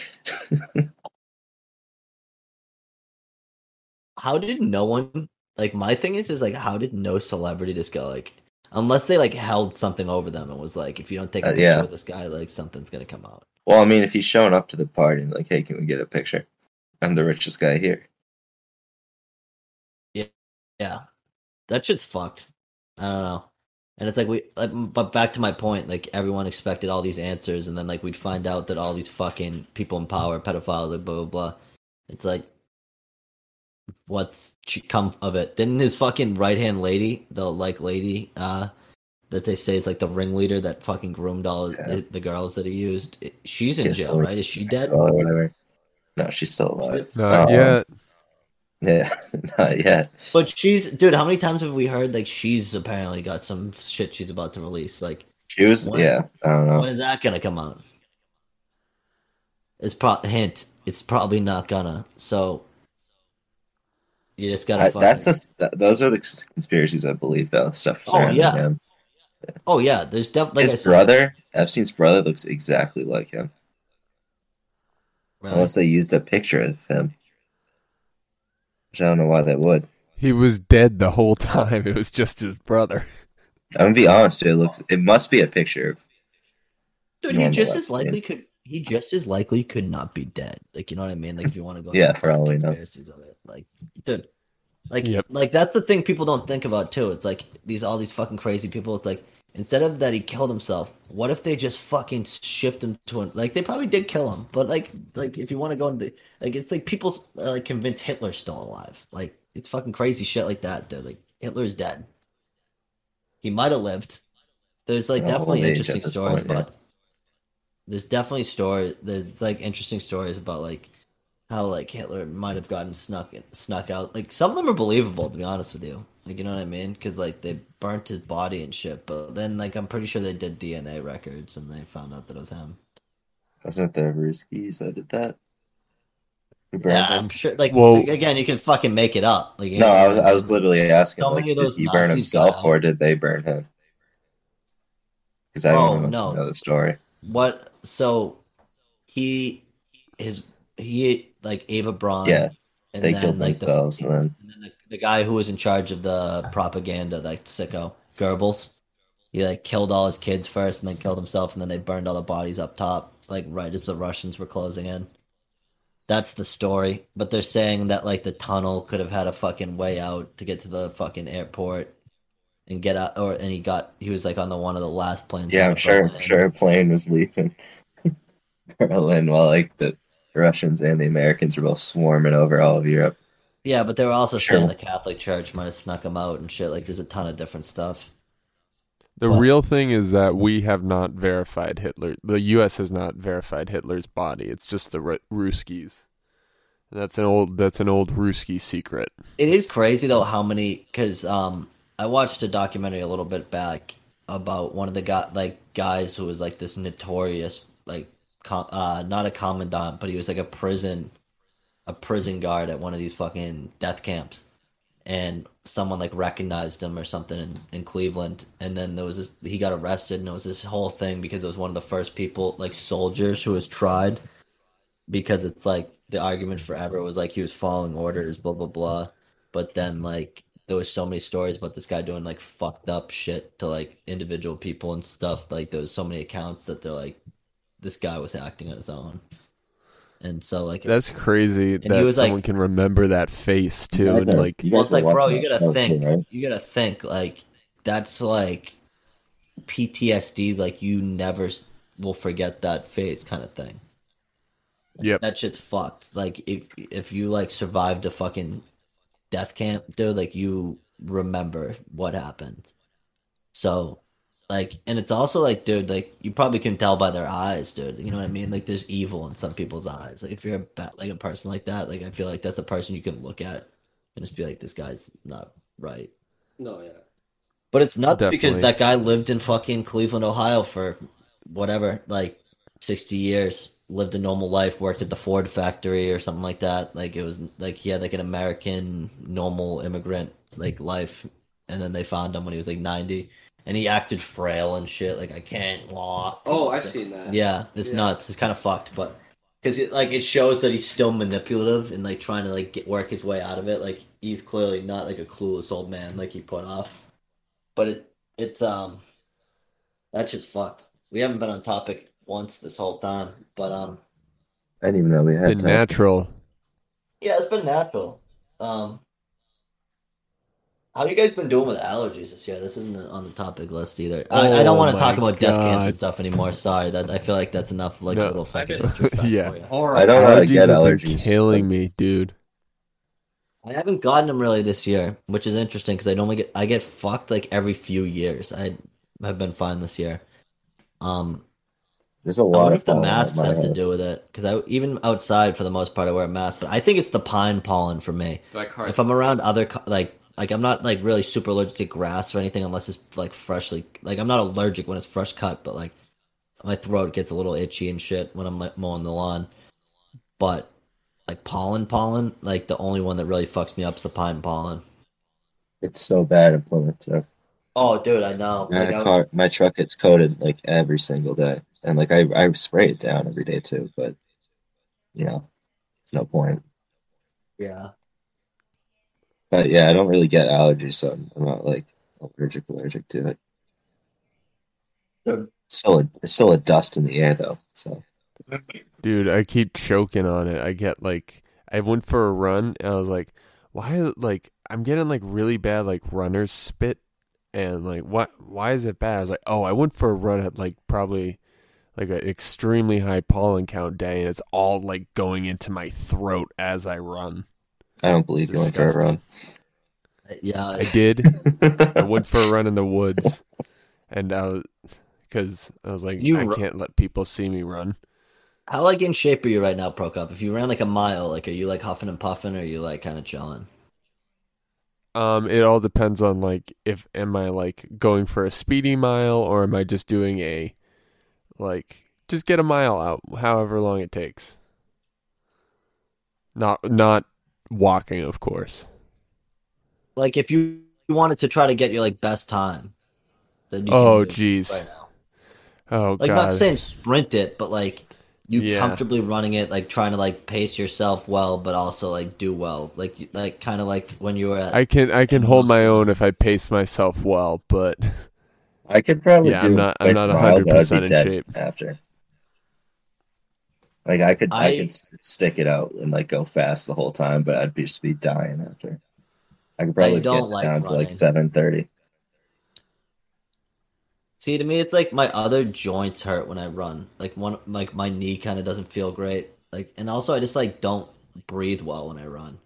How did no one... Like, my thing is, like, how did no celebrity just go, like... Unless they, like, held something over them and was like, if you don't take a picture with this guy, like, something's gonna come out. Well, I mean, if he's showing up to the party and, like, hey, can we get a picture? I'm the richest guy here. Yeah. That shit's fucked. I don't know. And it's like, but back to my point, like, everyone expected all these answers, and then, like, we'd find out that all these fucking people in power, pedophiles, like, blah, blah, blah. It's like... what's come of it? Didn't his fucking right hand lady, the lady that they say is like the ringleader that fucking groomed all the girls that he used, she's in jail, right? Is she dead? Or whatever. No, she's still alive. Not yet. Yeah, not yet. But she's, dude, how many times have we heard like she's apparently got some shit she's about to release? Like she was, I don't know. When is that gonna come out? It's probably not gonna. So. You just gotta. Those are the conspiracies I believe, though. Stuff. Him. Oh yeah, there's definitely his brother. Epstein's brother looks exactly like him. Really? Unless they used a picture of him. Which I don't know why they would. He was dead the whole time. It was just his brother. I'm gonna be honest, dude. It must be a picture of. Dude, he just as likely could. He just as likely could not be dead. Like, you know what I mean? Like, if you want to go, yeah, probably not. Conspiracies of it, like, dude, like, yep. Like that's the thing people don't think about too. It's like all these fucking crazy people. It's like, instead of that, he killed himself. What if they just fucking shipped him to an... Like, they probably did kill him, but, like if you want to go into... Like, it's like people like convince Hitler's still alive. Like, it's fucking crazy shit like that, dude. Like, Hitler's dead. He might have lived. There's, like, definitely interesting stories about... There's definitely stories... There's, like, interesting stories about, like, how, like, Hitler might have gotten snuck out. Like, some of them are believable, to be honest with you. Like, you know what I mean? Because, like, they burnt his body and shit, but then, like, I'm pretty sure they did DNA records and they found out that it was him. Wasn't the Ruskies that did that? Yeah, him? I'm sure. Like, well, again, you can fucking make it up. Like, no, I was literally asking, like, did he burn himself or did they burn him? Because I don't know the story. What? So, like, Ava Braun... Yeah. And they killed themselves, and then the guy who was in charge of the propaganda, like sicko Goebbels, he like killed all his kids first, and then killed himself, and then they burned all the bodies up top, like right as the Russians were closing in. That's the story. But they're saying that like the tunnel could have had a fucking way out to get to the fucking airport and get out, or and he was like on the one of the last planes. Yeah, I'm sure a plane was leaving Berlin while like the Russians and the Americans were both swarming over all of Europe. Yeah, but they were also saying the Catholic Church might have snuck them out and shit. Like, there's a ton of different stuff. The real thing is that we have not verified Hitler. The U.S. has not verified Hitler's body. It's just the Ruskies. That's an old Ruski secret. It is crazy though how many, because I watched a documentary a little bit back about one of the guys who was like this notorious like. Not a commandant, but he was like a prison guard at one of these fucking death camps, and someone like recognized him or something in Cleveland, and then he got arrested, and it was this whole thing because it was one of the first people like soldiers who was tried, because it's like the argument forever was like he was following orders, blah blah blah, but then like there was so many stories about this guy doing like fucked up shit to like individual people and stuff. Like there was so many accounts that they're like, this guy was acting on his own. And so, like... That's crazy that someone can remember that face, too. Yeah, and like, well, it's like, bro, you gotta think. Too, right? You gotta think, like, that's, like, PTSD, like, you never will forget that face kind of thing. Yep. That shit's fucked. Like, if you, like, survived a fucking death camp, dude, like, you remember what happened. So... Like, and it's also like, dude, like you probably can tell by their eyes, dude. You know what I mean? Like, there's evil in some people's eyes. Like, if you're a person like that, like I feel like that's a person you can look at and just be like, this guy's not right. No, yeah. But it's nuts because that guy lived in fucking Cleveland, Ohio for whatever, like 60 years. Lived a normal life. Worked at the Ford factory or something like that. Like it was like he had like an American normal immigrant like life, and then they found him when he was like 90. And he acted frail and shit. Like, I can't walk. Oh, I've seen that. Yeah, it's nuts. It's kind of fucked, but because it shows that he's still manipulative and like trying to like work his way out of it. Like, he's clearly not like a clueless old man like he put off. But it's that shit's fucked. We haven't been on topic once this whole time, but I didn't even know we had. Been natural. Yeah, it's been natural. How you guys been doing with allergies this year? This isn't on the topic list either. I don't want to talk about death camps and stuff anymore. Sorry, that I feel like that's enough. Like a little fucking history. Yeah, all right. I don't want to get allergies. Killing me, dude. I haven't gotten them really this year, which is interesting because I get fucked like every few years. I have been fine this year. There's a lot. I wonder if the masks have to do with it, because I even outside for the most part I wear a mask, but I think it's the pine pollen for me. If I'm around other Like, I'm not, like, really super allergic to grass or anything unless it's, like, freshly... Like, I'm not allergic when it's fresh cut, but, like, my throat gets a little itchy and shit when I'm, like, mowing the lawn. But, like, pollen, like, the only one that really fucks me up is the pine pollen. It's so bad in Plymouth, too. Oh, dude, I know. Like, my truck gets coated, like, every single day. And, like, I spray it down every day, too, but... you know, it's no point. Yeah. But yeah, I don't really get allergies, so I'm not like allergic to it. It's still a dust in the air though. So, dude, I keep choking on it. I get like, I went for a run and I was like, why? Like, I'm getting like really bad like runner's spit, and like, what? Why is it bad? I was like, oh, I went for a run at like probably like an extremely high pollen count day, and it's all like going into my throat as I run. I don't believe you went for a run. Yeah, I did. I went for a run in the woods, and I was. Because I was like, I can't let people see me run. How like in shape are you right now, Prokop? If you ran like a mile, like are you like huffing and puffing, or are you like kind of chilling? It all depends on like if am I like going for a speedy mile, or am I just doing a like just get a mile out, however long it takes. Not walking, of course. Like if you wanted to try to get your like best time, then you can do geez. Right now. Oh, like, God. Not saying sprint it, but, like, you comfortably running it, like, trying to, like, pace yourself well, but also, like, do well. Like kind of like when you were at... I can hold my own if I pace myself well, but... I could probably do... I'm not 100% in shape. After. Like, I could stick it out and, like, go fast the whole time, but I'd just be dying after. I could probably get down to, like, 7:30. See, to me, it's like my other joints hurt when I run. Like one, like my knee kind of doesn't feel great. Like, and also I just like don't breathe well when I run.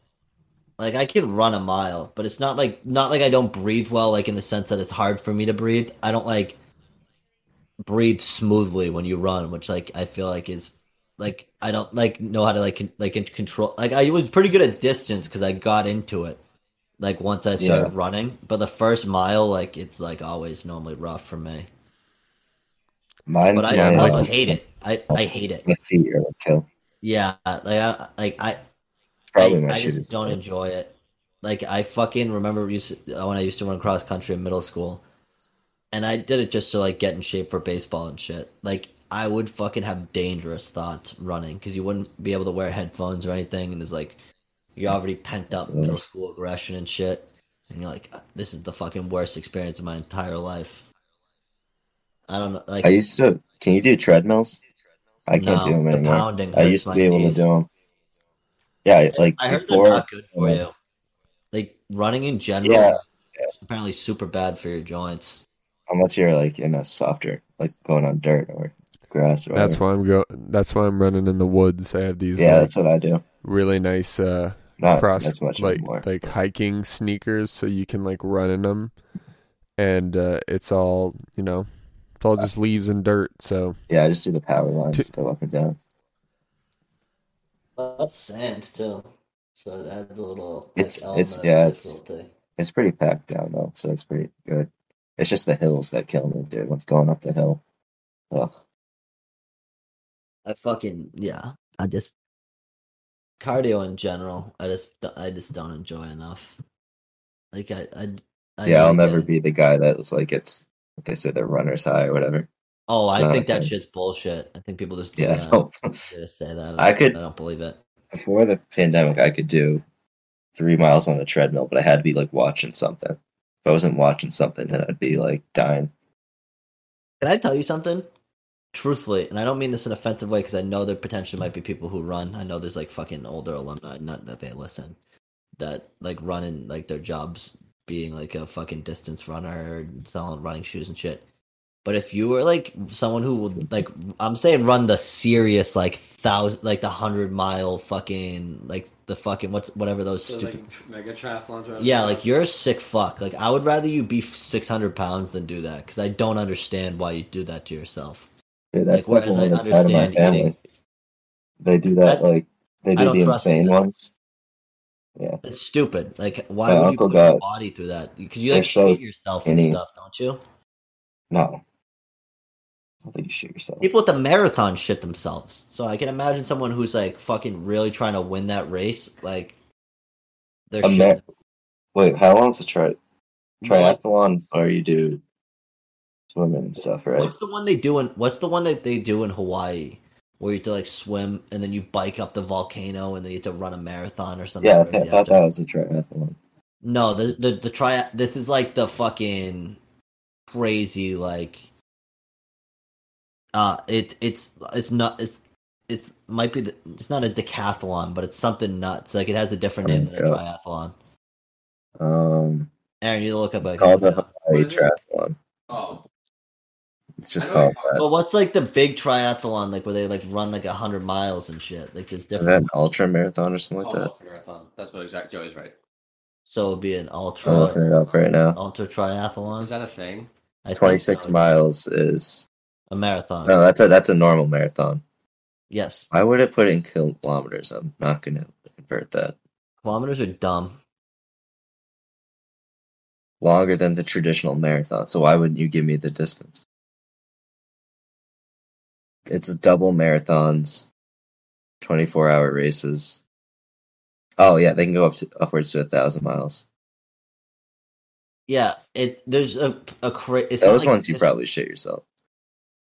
Like I can run a mile, but it's not like I don't breathe well. Like in the sense that it's hard for me to breathe. I don't like breathe smoothly when you run, which like I feel like is like I don't like know how to like control. Like I was pretty good at distance because I got into it. Like once I started running, but the first mile, like it's like always normally rough for me. But I also hate it. I hate it. My feet are like hell. Yeah, I just don't enjoy it. Like I fucking remember when I used to run cross country in middle school, and I did it just to like get in shape for baseball and shit. Like I would fucking have dangerous thoughts running because you wouldn't be able to wear headphones or anything, and there's like. You're already pent up middle school aggression and shit. And you're like, this is the fucking worst experience of my entire life. I don't know. Like, I used to... Can you do treadmills? I can't do them anymore. I used to be able to do them. Yeah, like I heard before... they're not good for you. Like, running in general is apparently super bad for your joints. Unless you're, like, in a softer... Like, going on dirt or grass or whatever. That's why I'm running in the woods. I have these... Yeah, that's what I do. Really nice... Not cross like hiking sneakers, so you can like run in them, and it's all it's all just leaves and dirt. So yeah, I just do the power lines go up and down. That's sand too, so it adds a little. Like, it's pretty packed down though, so it's pretty good. It's just the hills that kill me, dude. What's going up the hill? Ugh. Cardio in general, I just don't enjoy enough. Like I'll never be the guy that's like it's like they say they're runner's high or whatever. Oh, I think that shit's bullshit. I think people just do that. No. Just say that. I don't believe it. Before the pandemic, I could do 3 miles on a treadmill, but I had to be like watching something. If I wasn't watching something, then I'd be like dying. Can I tell you something? Truthfully, and I don't mean this in an offensive way because I know there potentially might be people who run. I know there's like fucking older alumni, not that they listen, that like running like their jobs being like a fucking distance runner and selling running shoes and shit. But if you were like someone who would like, I'm saying run the serious like 1,000, like the 100 mile fucking like the fucking whatever those so stupid like mega triathlons. Right like you're a sick fuck. Like I would rather you be 600 pounds than do that because I don't understand why you do that to yourself. Dude, that's like, whereas I understand eating. They do that, like, they do the insane ones. Yeah. It's stupid. Like, why would you put your body through that? Because you, like, shoot yourself and stuff, don't you? No. I don't think you shoot yourself. People at the marathon shit themselves. So I can imagine someone who's, like, fucking really trying to win that race, like, they're shit. Wait, how long is the triathlons are you do? Women and stuff, right? What's the one they do in Hawaii where you have to like swim and then you bike up the volcano and then you have to run a marathon or something. Yeah, I thought that was a triathlon. No, this is like the fucking crazy like. It's not a decathlon, but it's something nuts. Like it has a different name than a triathlon. Aaron, you look up. It's called the Hawaii Triathlon. Oh. It's just called that. But what's like the big triathlon, like where they like run like 100 miles and shit? Like there's different. Is that an ultra marathon or something like that? Ultra marathon. That's what exact Joe is right. So it'd be an ultra. I'm looking it up right now. Ultra triathlon. Is that a thing? 26 miles is a marathon. No, that's a normal marathon. Yes. Why would it put in kilometers? I'm not going to convert that. Kilometers are dumb. Longer than the traditional marathon. So why wouldn't you give me the distance? It's a double marathons, 24-hour races. Oh yeah, they can go upwards to 1,000 miles. Yeah, those ones you probably shit yourself.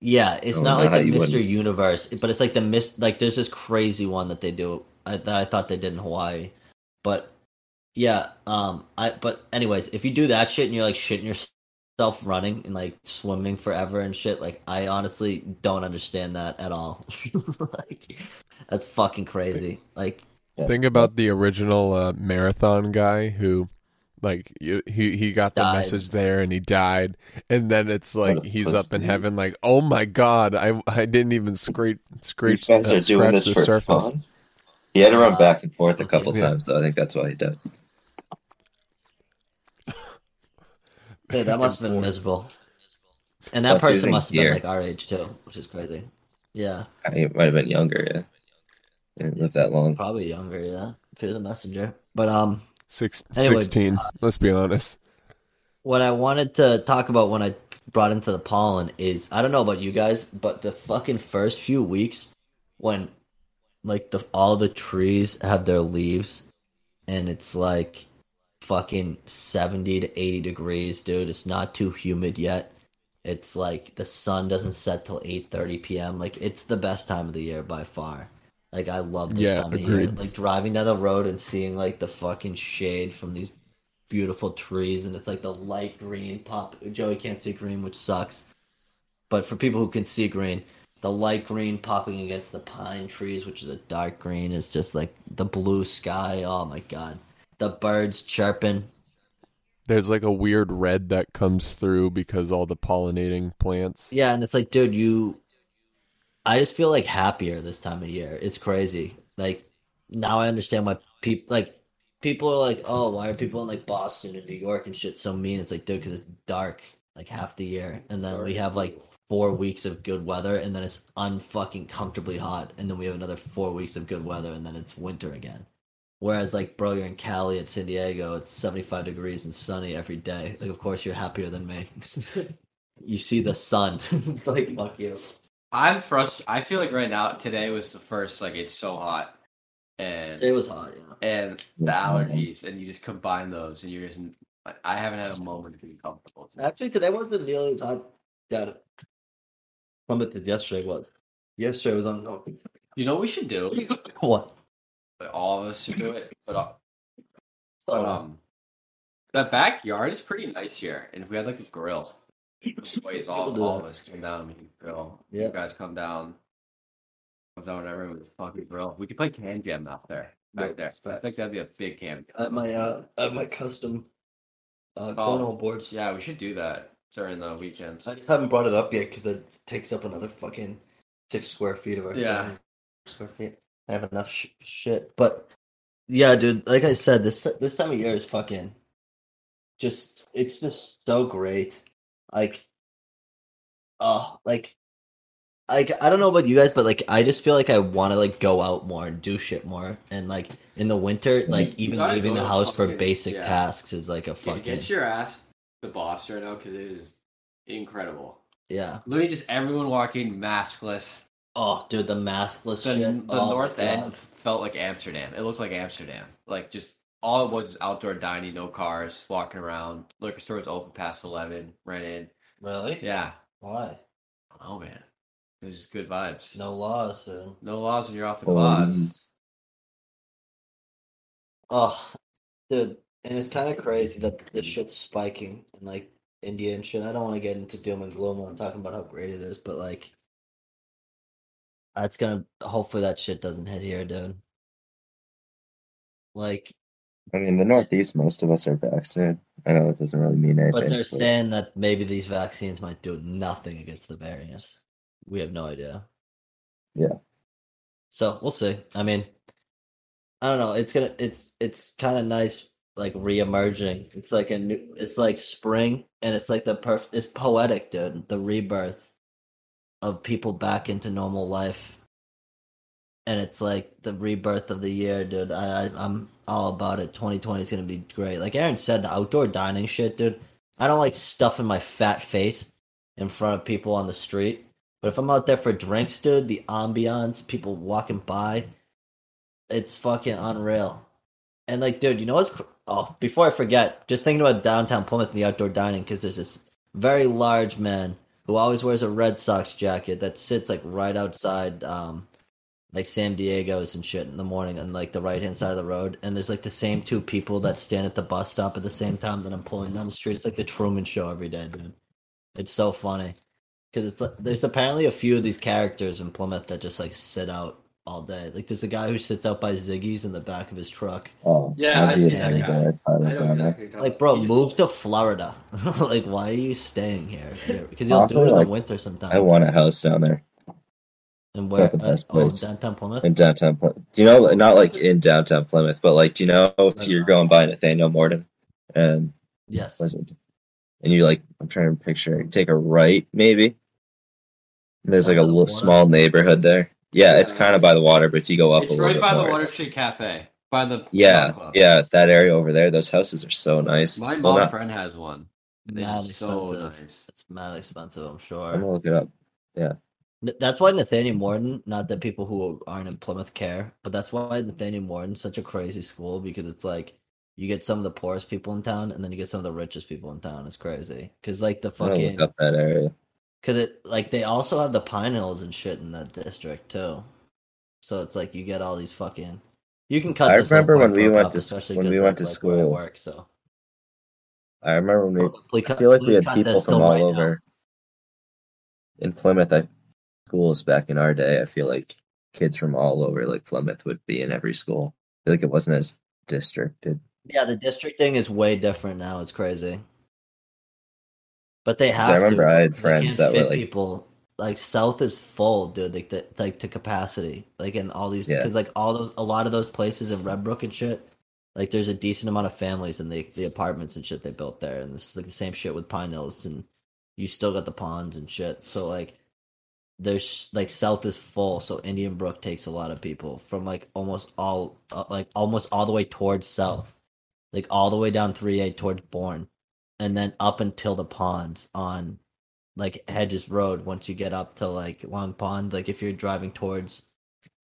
Yeah, it's not like the Mr. Universe, but it's like there's this crazy one that they do that I thought they did in Hawaii, but yeah, but anyways, if you do that shit and you're like shitting yourself running and like swimming forever and shit, like I honestly don't understand that at all. Like that's fucking crazy. Like think about the original marathon guy who. Like he got the message there and he died, and then it's like he's up in heaven, like oh my god, I didn't even scrape. These guys are doing this for surface. Fun. He had to run back and forth a couple times, though. I think that's why he died. Dude, that must have been miserable. And that person must have been like our age too, which is crazy. Yeah, he might have been younger. Yeah, he didn't live that long. Probably younger. Yeah, if he was a messenger, but anyway, 16, let's be honest. What I wanted to talk about when I brought into the pollen is, I don't know about you guys, but the fucking first few weeks when, like, all the trees have their leaves and it's, like, fucking 70 to 80 degrees, dude. It's not too humid yet. It's, like, the sun doesn't set till 8:30 p.m. Like, it's the best time of the year by far. Like, I love this time of year. Like, driving down the road and seeing, like, the fucking shade from these beautiful trees. And it's, like, the light green pop. Joey can't see green, which sucks. But for people who can see green, the light green popping against the pine trees, which is a dark green, is just, like, the blue sky. Oh, my God. The birds chirping. There's, like, a weird red that comes through because all the pollinating plants. Yeah, and it's like, dude, I just feel like happier this time of year. It's crazy. Like now I understand why people are like, oh, why are people in like Boston and New York and shit so mean? It's like, dude, because it's dark like half the year, and then we have like 4 weeks of good weather, and then it's unfucking comfortably hot, and then we have another 4 weeks of good weather, and then it's winter again. Whereas like, bro, you're in Cali at San Diego, it's 75 degrees and sunny every day. Like, of course you're happier than me. You see the sun. Like, fuck you. I'm frustrated. I feel like right now, today was the first, like, it's so hot. And it was hot, yeah. And the allergies, and you just combine those, and you're just, like, I haven't had a moment to be comfortable. Today. Actually, today wasn't nearly as hot as yesterday was. Yesterday was unknown. You know what we should do? What? All of us should do it. But that backyard is pretty nice here, and if we had, like, a grill... all of us come down and we can grill. Yeah. You guys come down whatever with a fucking grill. We could play Can Jam out there, back there. But I think that'd be a big Can Jam. At my custom cornhole boards. Yeah, we should do that during the weekends. I just haven't brought it up yet because it takes up another fucking 6 square feet of our square feet. I have enough shit, but yeah, dude. Like I said, this time of year is fucking just. It's just so great. I don't know about you guys, but like I just feel like I want to like go out more and do shit more, and like in the winter, like even leaving the house for basic tasks is like a fucking get your ass to the boss right now because it is incredible. Yeah, literally just everyone walking maskless. Oh, dude, the maskless shit. The north end felt like Amsterdam. It looks like Amsterdam. Like just. All it was outdoor dining, no cars, walking around. Liquor store was open past 11. Ran in. Really? Yeah. Why? I don't know, man. It was just good vibes. No laws, dude. No laws when you're off the clock. Oh, dude. And it's kind of crazy that this shit's spiking in, like, India and shit. I don't want to get into doom and gloom when I'm talking about how great it is, but, like, that's gonna... Hopefully that shit doesn't hit here, dude. Like... I mean, the Northeast, most of us are vaccinated. I know it doesn't really mean anything. But they're saying that maybe these vaccines might do nothing against the variants. We have no idea. Yeah. So, we'll see. I mean, I don't know. It's kind of nice, like, re-emerging. It's like a new... It's like spring, and it's like the perfect... It's poetic, dude. The rebirth of people back into normal life. And it's like the rebirth of the year, dude. I'm all about it. 2020 is going to be great. Like Aaron said, the outdoor dining shit, dude. I don't like stuffing my fat face in front of people on the street. But if I'm out there for drinks, dude, the ambiance, people walking by, it's fucking unreal. And like, dude, you know what's... Oh, before I forget, just thinking about downtown Plymouth and the outdoor dining, because there's this very large man who always wears a Red Sox jacket that sits like right outside... like San Diego's and shit in the morning on like the right hand side of the road, and there's like the same two people that stand at the bus stop at the same time that I'm pulling down the street. It's like the Truman Show every day, dude. It's so funny because it's like, there's apparently a few of these characters in Plymouth that just like sit out all day. Like there's a guy who sits out by Ziggy's in the back of his truck. Oh yeah, I've seen that guy. I know exactly. Like bro, move to Florida. Like why are you staying here? Because you'll do it in the winter sometimes. I want a house down there. And where, the best place. Oh, downtown Plymouth? In downtown Plymouth. Do you know, not like in downtown Plymouth, but like, do you know if you're going by Nathaniel Morton and... Yes. And you like, I'm trying to picture, take a right, maybe? And there's like a little small neighborhood there. Yeah, it's kind of by the water, but if you go up a little bit It's right by the Water Street Cafe. By the... Yeah, that area over there, those houses are so nice. My mom friend has one. Mad expensive. So nice. It's mad expensive, I'm sure. I'm gonna look it up. Yeah. That's why Nathaniel Morton, not that people who aren't in Plymouth care, but that's why Nathaniel Morton's such a crazy school, because it's like you get some of the poorest people in town and then you get some of the richest people in town. It's crazy. Because like the fucking... Look up that area. Because it like they also have the Pine Hills and shit in that district too. So it's like you get all these fucking... You can cut... I remember when we went to school. I feel like we had people from all over. In Plymouth, schools back in our day, I feel like kids from all over like Plymouth would be in every school. I feel like it wasn't as districted. Yeah, the districting is way different now. It's crazy. But they have... I remember I had friends that were like... People. Like South is full, dude. Like to capacity. Like in all these... Because like a lot of those places in Red Brook and shit, like there's a decent amount of families in the apartments and shit they built there. And this is like the same shit with Pine Hills, and you still got the ponds and shit. So like there's like South is full, so Indian Brook takes a lot of people from like almost all the way towards South, like all the way down 3A towards Bourne, and then up until the ponds on like Hedges Road. Once you get up to like Long Pond, like if you're driving towards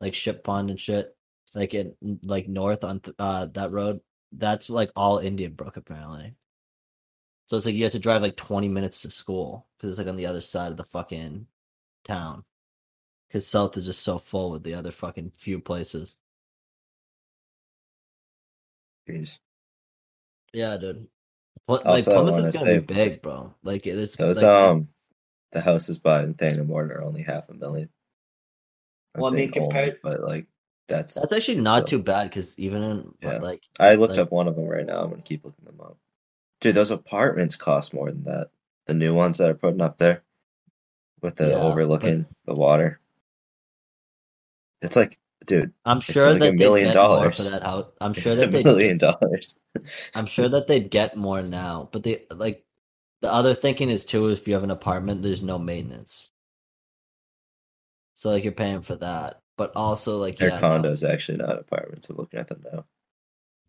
like Ship Pond and shit, like in like north on that road, that's like all Indian Brook apparently. So it's like you have to drive like 20 minutes to school because it's like on the other side of the fucking town, because South is just so full with the other fucking few places. Jeez. Yeah, dude. Like Plymouth is gonna be big, bro. Like it's those like, the houses by Nathaniel Morton are only 500,000. I mean, compared, but like that's actually not too bad, because even in like I looked up one of them right now. I'm gonna keep looking them up, dude. Those apartments cost more than that. The new ones that are putting up there. With the overlooking the water, it's like, dude, I'm sure like that $1 million for that house. I'm sure that $1 million. I'm sure that they'd get more now, but they like the other thinking is too. If you have an apartment, there's no maintenance, so like you're paying for that. But also like they're condos, actually not apartments. I'm looking at them now,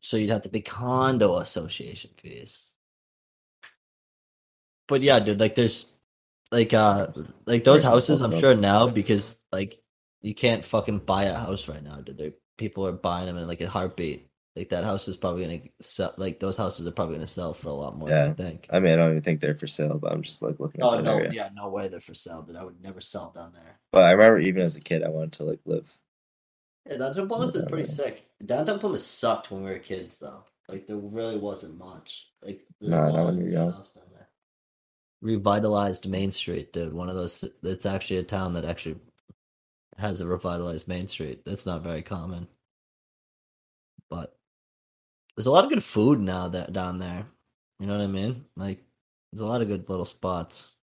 so you'd have to pay condo association fees. But yeah, dude, like there's... Like those houses, I'm sure now, because like you can't fucking buy a house right now, dude. People are buying them in like a heartbeat. Like that house is probably going to sell. Like those houses are probably going to sell for a lot more. Yeah. Than I think. I mean, I don't even think they're for sale, but I'm just like looking. Oh, at no, area. Yeah, no way they're for sale. But I would never sell down there. But I remember even as a kid, I wanted to like live. Yeah, downtown Plymouth is pretty sick. Downtown Plymouth sucked when we were kids, though. Like there really wasn't much. Like no, not when you're young. Revitalized Main Street, dude. One of those. It's actually a town that actually has a revitalized Main Street. That's not very common, but. There's a lot of good food now that down there. You know what I mean? Like, there's a lot of good little spots.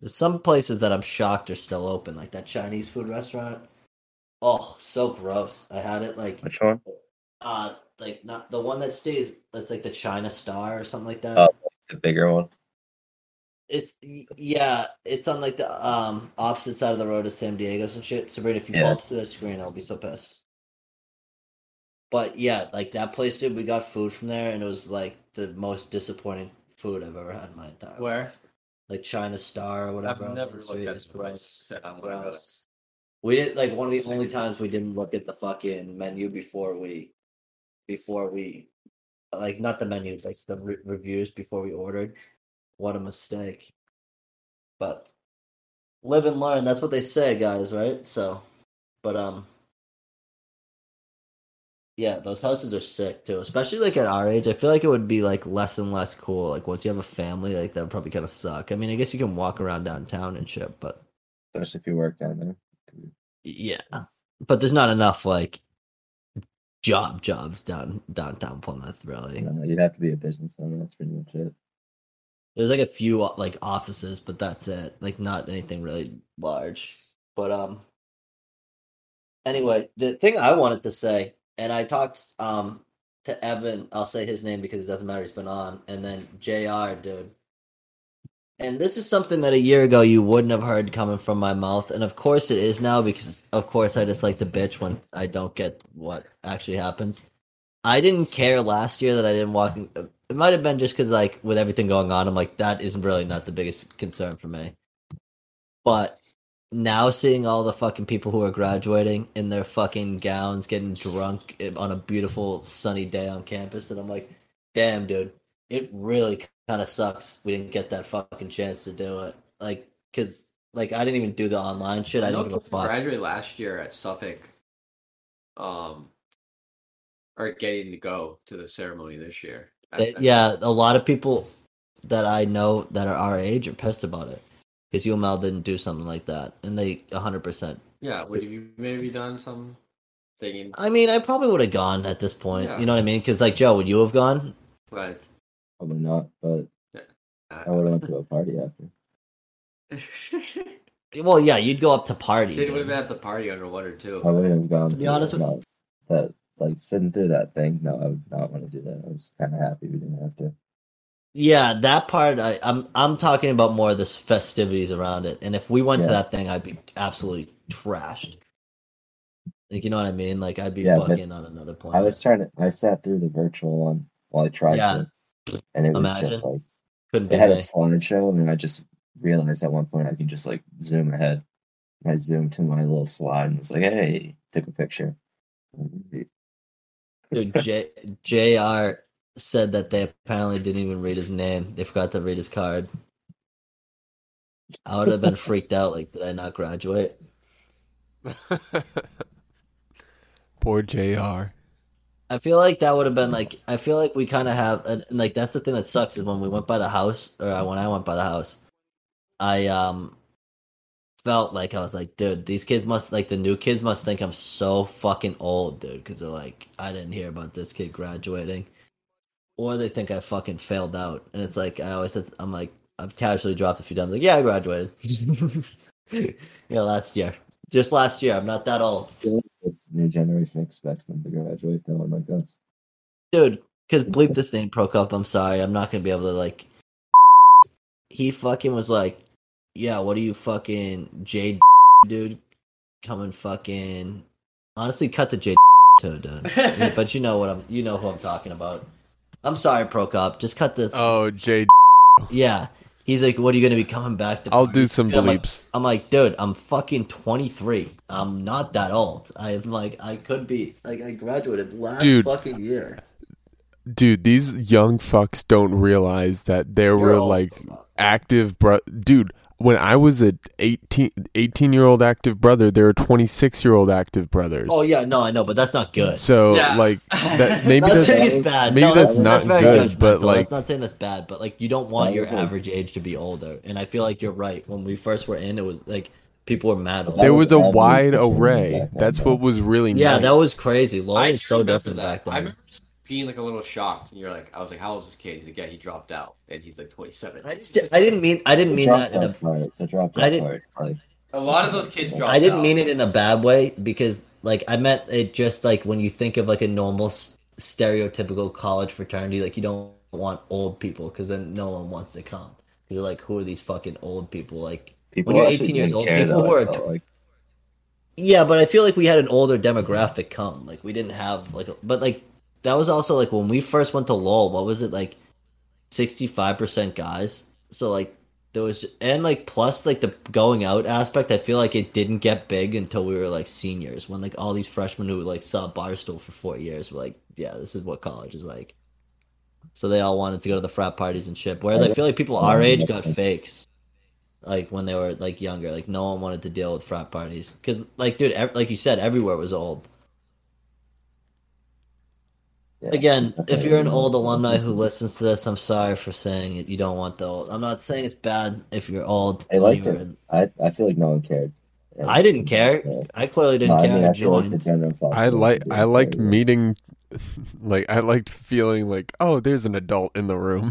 There's some places that I'm shocked are still open, like that Chinese food restaurant. Oh, so gross. I had it like... Which one? Like, not the one that stays, that's like the China Star or something like that. Oh, the bigger one. It's on like the opposite side of the road as San Diego's and shit. Sabrina, if you fall through that screen, I'll be so pissed. But yeah, like that place, dude, we got food from there, and it was like the most disappointing food I've ever had in my entire life. Where? Like China Star or whatever. I've never looked at price. We did like one of the only times we didn't look at the fucking menu before we like not the menu, like the reviews before we ordered. What a mistake! But live and learn. That's what they say, guys, right? So, but yeah, those houses are sick, too. Especially, like, at our age. I feel like it would be, like, less and less cool. Like, once you have a family, like, that would probably kind of suck. I mean, I guess you can walk around downtown and shit, but... Especially if you work down there. Yeah. But there's not enough, like, jobs downtown Plymouth, really. No, you'd have to be a business owner. That's pretty much it. There's, like, a few, like, offices, but that's it. Like, not anything really large. But, anyway, the thing I wanted to say... And I talked to Evan, I'll say his name because it doesn't matter, he's been on, and then JR, dude. And this is something that a year ago you wouldn't have heard coming from my mouth, and of course it is now because, of course, I just like to bitch when I don't get what actually happens. I didn't care last year that I didn't walk in. It might have been just because, like, with everything going on, I'm like, that isn't really not the biggest concern for me. But... Now seeing all the fucking people who are graduating in their fucking gowns getting drunk on a beautiful sunny day on campus, and I'm like, damn, dude, it really kind of sucks we didn't get that fucking chance to do it. Like, because, like, I didn't even do the online shit. I didn't give a fuck. I graduated last year at Suffolk, are getting to go to the ceremony this year. Yeah, a lot of people that I know that are our age are pissed about it. Because UML didn't do something like that, and they 100%. Yeah, would you maybe done some thing? I mean, I probably would have gone at this point. Yeah. You know what I mean? Because, like, Joe, would you have gone? Right. Probably not, but I would have went to a party after. Well, yeah, you'd go up to party. So you would have been at the party underwater, too. I wouldn't have gone. To be honest with you. Like, sitting through that thing, no, I would not want to do that. I was kind of happy we didn't have to. Yeah, that part, I'm talking about more of the festivities around it. And if we went to that thing, I'd be absolutely trashed. Like, you know what I mean? Like, I'd be fucking on another planet. I sat through the virtual one while I tried to. And it was just like, it had a slideshow, and I just realized at one point I could just, like, zoom ahead. And I zoomed to my little slide and was like, hey, took a picture. Dude, JR... said that they apparently didn't even read his name. They forgot to read his card. I would have been freaked out. Like, did I not graduate? Poor JR. I feel like that would have been like. I feel like we kind of have like that's the thing that sucks is when we went by the house or when I went by the house, I felt like I was like, dude, these kids must like the new kids must think I'm so fucking old, dude, because they're like, I didn't hear about this kid graduating. Or they think I fucking failed out. And it's like, I always said, I'm like, I've casually dropped a few times. Like, yeah, I graduated. Yeah, last year. Just last year. I'm not that old. New generation expects them to graduate, though. I'm like, us. Dude, because bleep this name, Prokop. I'm sorry. I'm not going to be able to, like. He fucking was like, yeah, what are you fucking J, dude? Coming fucking. Honestly, cut the J, too, dude. But you know what you know who I'm talking about. I'm sorry, Prokop. Just cut this. Oh, J. Yeah. He's like, what are you going to be coming back to? I'll do some bleeps. I'm like, dude, I'm fucking 23. I'm not that old. I'm like, I could be. Like, I graduated last fucking year. Dude, these young fucks don't realize that there were like active dude, when I was an 18-year-old active brother, there were 26-year-old active brothers. Oh yeah, no, I know, but that's not good. So like, that, maybe that's bad. Maybe that's not good, but like, that's not saying that's bad, but like, you don't want your average age to be older. And I feel like you're right. When we first were in, it was like people were mad. There was a wide array. That's what was really nice. Yeah, that was crazy. Lowell was so different back then. Being like a little shocked, and you're like, I was like, how old is this kid? He's like, yeah, he dropped out, and he's like 27. I didn't mean that in a part. A lot of those kids dropped out. I didn't mean it in a bad way, because like I meant it just like when you think of like a normal stereotypical college fraternity, like you don't want old people because then no one wants to come. You're like, who are these fucking old people? Like when you're 18 years old, people were. Yeah, but I feel like we had an older demographic come. Like we didn't have like, but like. That was also, like, when we first went to Lowell, what was it, like, 65% guys? So, like, there was... And, like, plus, like, the going out aspect, I feel like it didn't get big until we were, like, seniors. When, like, all these freshmen who, like, saw Barstool for 4 years were like, yeah, this is what college is like. So they all wanted to go to the frat parties and shit. Whereas I feel like people our age got fakes. Like, when they were, like, younger. Like, no one wanted to deal with frat parties. Because, like, dude, like you said, everywhere was old. Yeah, again, if you're an old alumni who listens to this, I'm sorry for saying it. You don't want the old. I'm not saying it's bad if you're old. I liked it. I feel like no one cared. I didn't care. I clearly didn't care. I liked meeting. Like I liked feeling like, oh, there's an adult in the room.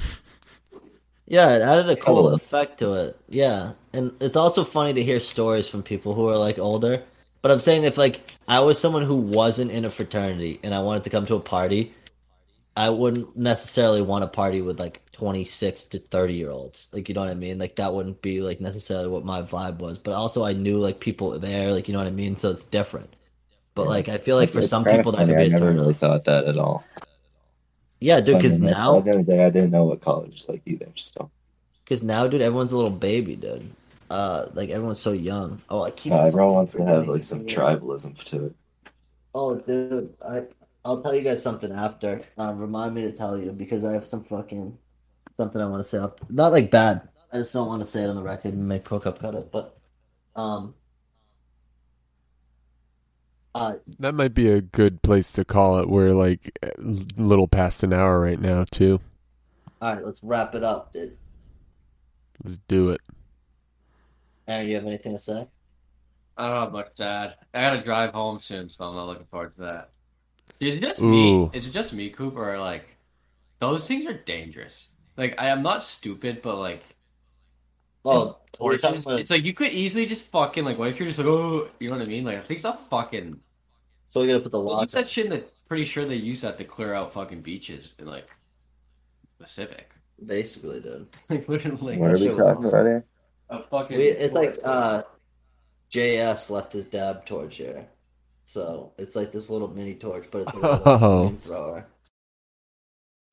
Yeah, it added a cool effect to it. Yeah, and it's also funny to hear stories from people who are like older. But I'm saying if, like, I was someone who wasn't in a fraternity and I wanted to come to a party, I wouldn't necessarily want to party with, like, 26 to 30-year-olds. Like, you know what I mean? Like, that wouldn't be, like, necessarily what my vibe was. But also I knew, like, people there, like, you know what I mean? So it's different. But, yeah. Like, I feel like for some people that could be a turn off. I never really thought that at all. Yeah, dude, because now... I didn't know what college was like either, so... Because now, dude, everyone's a little baby, dude. Like everyone's so young. Oh, I keep. Everyone wants to have like some tribalism to it. Oh, dude, I'll tell you guys something after. Remind me to tell you because I have some fucking something I want to say. Not like bad. I just don't want to say it on the record and make Cooped cut it. But, that might be a good place to call it. We're like a little past an hour right now, too. All right, let's wrap it up, dude. Let's do it. Aaron, you have anything to say? I don't have much to add. I gotta drive home soon, so I'm not looking forward to that. Dude, is it just me, Cooper? Like, those things are dangerous. Like, I'm not stupid, but like, well, it's like you could easily just fucking like. What if you're just like, oh, you know what I mean? Like, things are fucking. So we gotta put the lock. What's that shit? That pretty sure they use that to clear out fucking beaches in like Pacific. Basically, dude. Like literally. What are we talking about here? It's like JS left his dab torch here, so it's like this little mini torch, but it's a little flamethrower.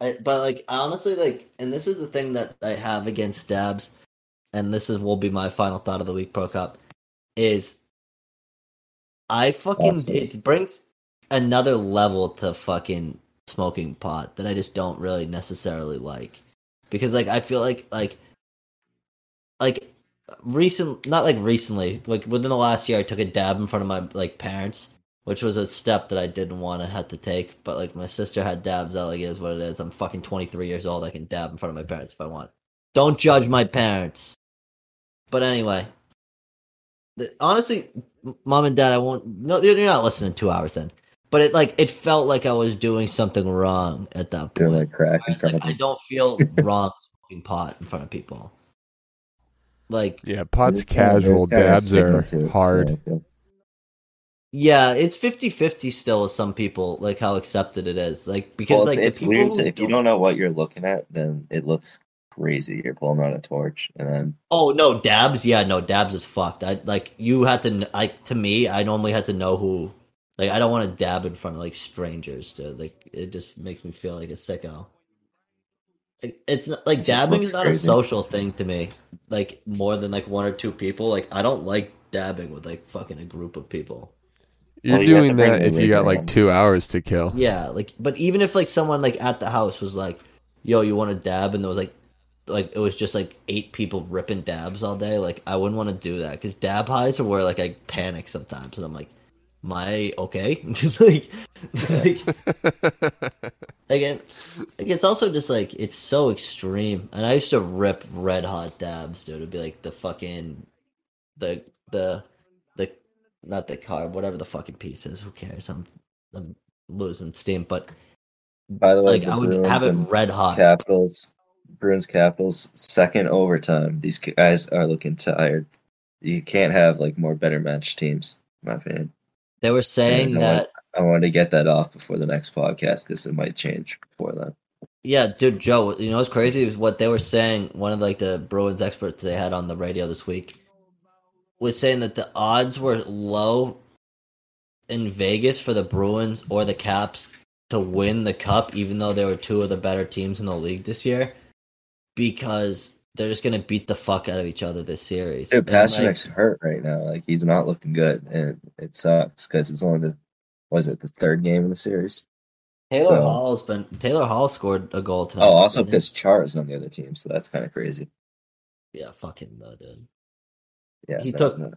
But like honestly, like, and this is the thing that I have against dabs, and this will be my final thought of the week, Pro Cop, is I fucking it brings another level to fucking smoking pot that I just don't really necessarily like, because like I feel like. Like within the last year I took a dab in front of my like parents, which was a step that I didn't want to have to take, but like my sister had dabs out, like it is what it is. I'm fucking 23 years old, I can dab in front of my parents if I want. Don't judge my parents. But anyway, honestly, mom and dad, you're not listening 2 hours then. But it like it felt like I was doing something wrong at that point. You're like crack in front of I don't feel wrong smoking pot in front of people. Like yeah, pot's casual, dabs are hard. Yeah, it's 50-50 still with some people, like how accepted it is. Like because well, it's the people weird if you don't know what you're looking at, then it looks crazy. You're pulling out a torch and then dabs is fucked. I like you had to to me, I normally had to know who. Like I don't want to dab in front of like strangers, dude. Like it just makes me feel like a sicko. It's like it dabbing is not crazy. A social thing to me. Like more than like one or two people. Like I don't like dabbing with like fucking a group of people. You're doing that if you got like 2 hours to kill. Yeah, like but even if like someone like at the house was like, "Yo, you want to dab?" and there was like it was just like 8 people ripping dabs all day. Like I wouldn't want to do that because dab highs are where like I panic sometimes and I'm like, "Am I okay?" Like it's also just like it's so extreme. And I used to rip red hot dabs, dude. It'd be like the fucking the not the carb, whatever the fucking piece is. Who cares? I'm losing steam. But by the way, like the I would Bruins have it red hot. Bruins Capitals second overtime. These guys are looking tired. You can't have like more better match teams. My opinion. They were saying that. I wanted to get that off before the next podcast because it might change before then. Yeah, dude, Joe, you know what's crazy is what they were saying. One of like the Bruins experts they had on the radio this week was saying that the odds were low in Vegas for the Bruins or the Caps to win the Cup, even though they were two of the better teams in the league this year, because they're just going to beat the fuck out of each other this series. Dude, Pastrnak's hurt right now. Like, he's not looking good, and it sucks because it's only the third game of the series. Taylor Hall scored a goal tonight. Oh, also because Chara's on the other team, so that's kind of crazy. Yeah, fuck him though, dude. Yeah, he left for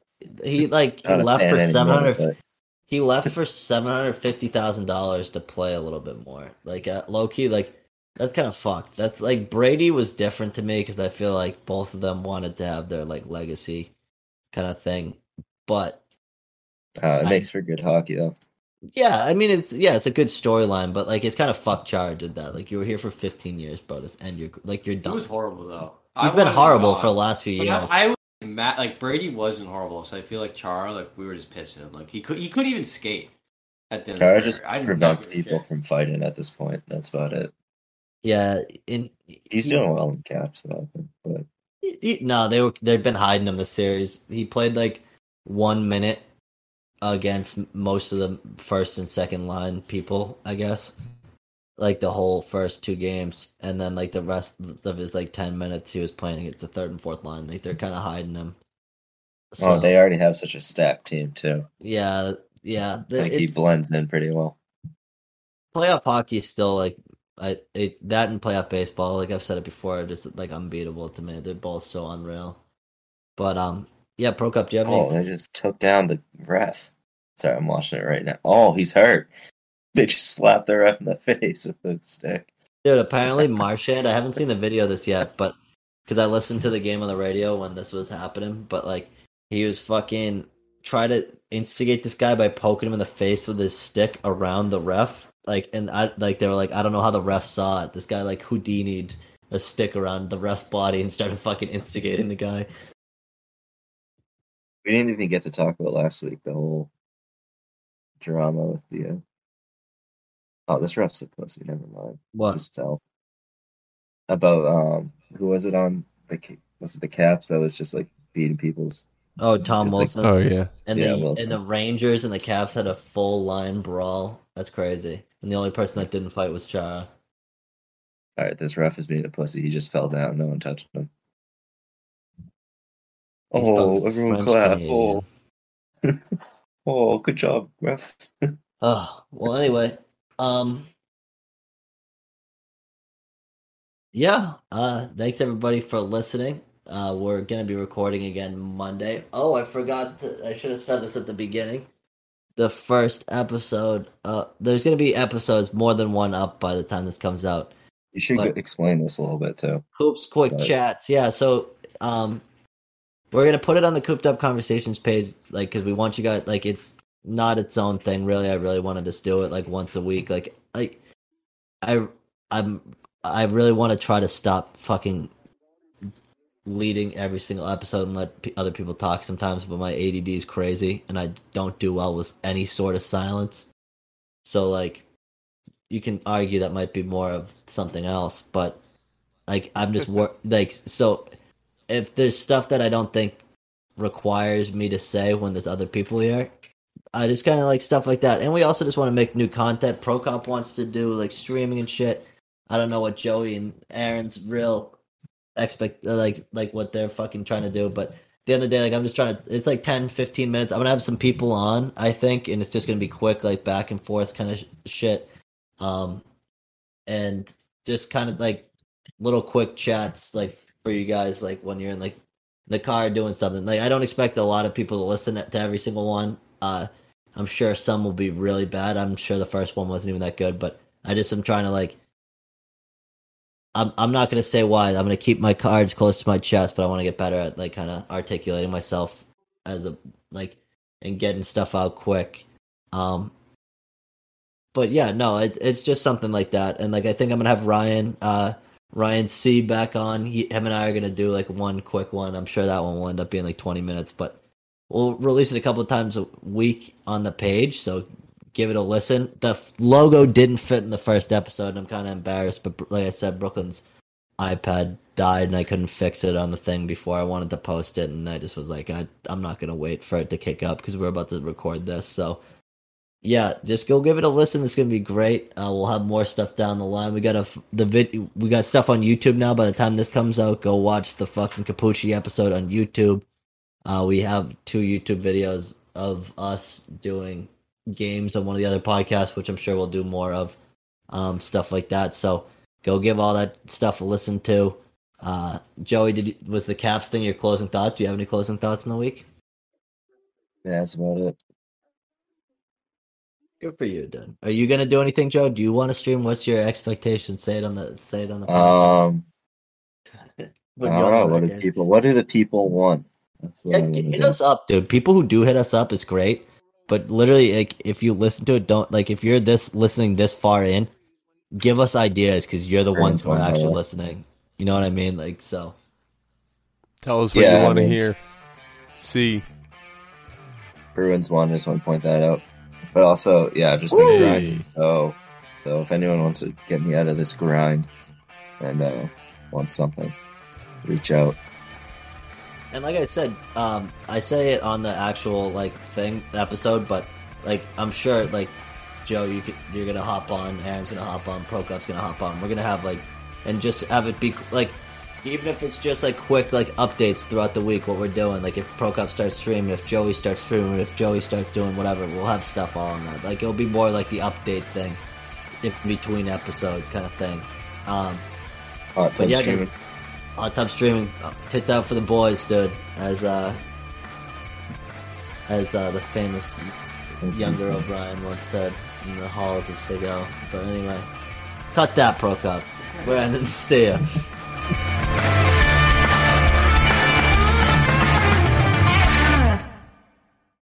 $750,000 to play a little bit more. Like low key, like that's kind of fucked. That's like Brady was different to me because I feel like both of them wanted to have their like legacy kind of thing, but it makes for good hockey though. Yeah, I mean, it's a good storyline, but like it's kind of fucked. Chara did that. Like you were here for 15 years, bro. You're done. He was horrible though. He's been horrible for the last few years. I was mad. Like Brady wasn't horrible, so I feel like Chara. Like we were just pissing him. Like he couldn't even skate at the end. Chara just prevents people from fighting at this point. That's about it. Yeah, he's doing well in Caps though. But they've been hiding him this series. He played like 1 minute against most of the first and second line people, I guess, like the whole first 2 games, and then like the rest of his like 10 minutes he was playing against the third and fourth line. Like they're kind of hiding him. So, oh, they already have such a stacked team too. Yeah. Like he blends in pretty well. Playoff hockey is still like that and playoff baseball. Like I've said it before, just like unbeatable to me. They're both so unreal. But yeah, Pro Cup, do you have any? Oh, they just took down the ref. Sorry, I'm watching it right now. Oh, he's hurt. They just slapped the ref in the face with the stick. Dude, apparently Marchand, I haven't seen the video of this yet, but because I listened to the game on the radio when this was happening, but like he was fucking trying to instigate this guy by poking him in the face with his stick around the ref. Like, and I like they were like, I don't know how the ref saw it. This guy like Houdini'd a stick around the ref's body and started fucking instigating the guy. We didn't even get to talk about last week, the whole drama with the... Oh, this ref's a pussy, never mind. What? Just fell. About, who was it on? Was it the Caps that was just, like, beating people's... Oh, Tom Wilson. Like, oh, yeah. And the Rangers and the Caps had a full-line brawl. That's crazy. And the only person that didn't fight was Chara. All right, this ref is being a pussy. He just fell down. No one touched him. Oh, everyone clap. Oh. Oh, good job, ref. Oh, well, anyway. Yeah. Thanks, everybody, for listening. We're going to be recording again Monday. Oh, I should have said this at the beginning. The first episode. There's going to be episodes, more than one up by the time this comes out. You should explain this a little bit, too. Coop's Quick Chats. Yeah, so... we're going to put it on the Cooped Up Conversations page, like, because we want you guys, like, it's not its own thing, really. I really want to just do it, like, once a week. Like, I really want to try to stop fucking leading every single episode and let other people talk sometimes, but my ADD is crazy, and I don't do well with any sort of silence. So, like, you can argue that might be more of something else, but, like, I'm just, so... If there's stuff that I don't think requires me to say when there's other people here, I just kind of like stuff like that. And we also just want to make new content. ProCop wants to do like streaming and shit. I don't know what Joey and Aaron's real like what they're fucking trying to do, but at the end of the day, like, I'm just trying to, it's like 10, 15 minutes. I'm going to have some people on, I think, and it's just going to be quick, like back and forth kind of shit. And just kind of like little quick chats, like for you guys, like when you're in like the car doing something. Like, I don't expect a lot of people to listen to every single one. I'm sure some will be really bad. I'm sure the first one wasn't even that good, but I just am trying to like, I'm not going to say why. I'm going to keep my cards close to my chest, but I want to get better at like kind of articulating myself as a like and getting stuff out quick. But yeah, no, it's just something like that. And like I think I'm going to have Ryan C back on. Him and I are going to do like one quick one. I'm sure that one will end up being like 20 minutes, but we'll release it a couple of times a week on the page, so give it a listen. The logo didn't fit in the first episode, and I'm kind of embarrassed, but like I said, Brooklyn's iPad died, and I couldn't fix it on the thing before I wanted to post it, and I just was like, I'm not going to wait for it to kick up because we're about to record this, so yeah, just go give it a listen. It's going to be great. We'll have more stuff down the line. We got we got stuff on YouTube now. By the time this comes out, go watch the fucking Capucci episode on YouTube. We have 2 YouTube videos of us doing games on one of the other podcasts, which I'm sure we'll do more of, stuff like that. So go give all that stuff a listen to. Joey, was the Caps thing your closing thought? Do you have any closing thoughts in the week? Yeah, that's about it. Good for you, dude. Are you gonna do anything, Joe? Do you want to stream? What's your expectation? Say it on the podcast. I don't know. What do the people want? That's what hit us up, dude. People who do hit us up is great, but literally, like, if you listen to it, don't like if you're listening this far in, give us ideas because you're the ones who are actually listening. You know what I mean? Like, so tell us what you want to hear. See, Bruins won. Just want to point that out, but also, yeah, I've just been grinding. So if anyone wants to get me out of this grind and wants something, reach out. And like I said, I say it on the actual like thing episode, but like I'm sure like Joe, you're gonna hop on, Aaron's gonna hop on, Prokop's gonna hop on. We're gonna have like and just have it be like even if it's just like quick like updates throughout the week what we're doing. Like if Prokop starts streaming, if Joey starts streaming, if Joey starts doing whatever, we'll have stuff all on that. Like it'll be more like the update thing, in between episodes kind of thing. But yeah, streaming. Hot Tub Streaming, tits out for the boys, dude, as the famous younger O'Brien once said in the halls of Sego. But anyway, cut that, Prokop. We're ending. See ya.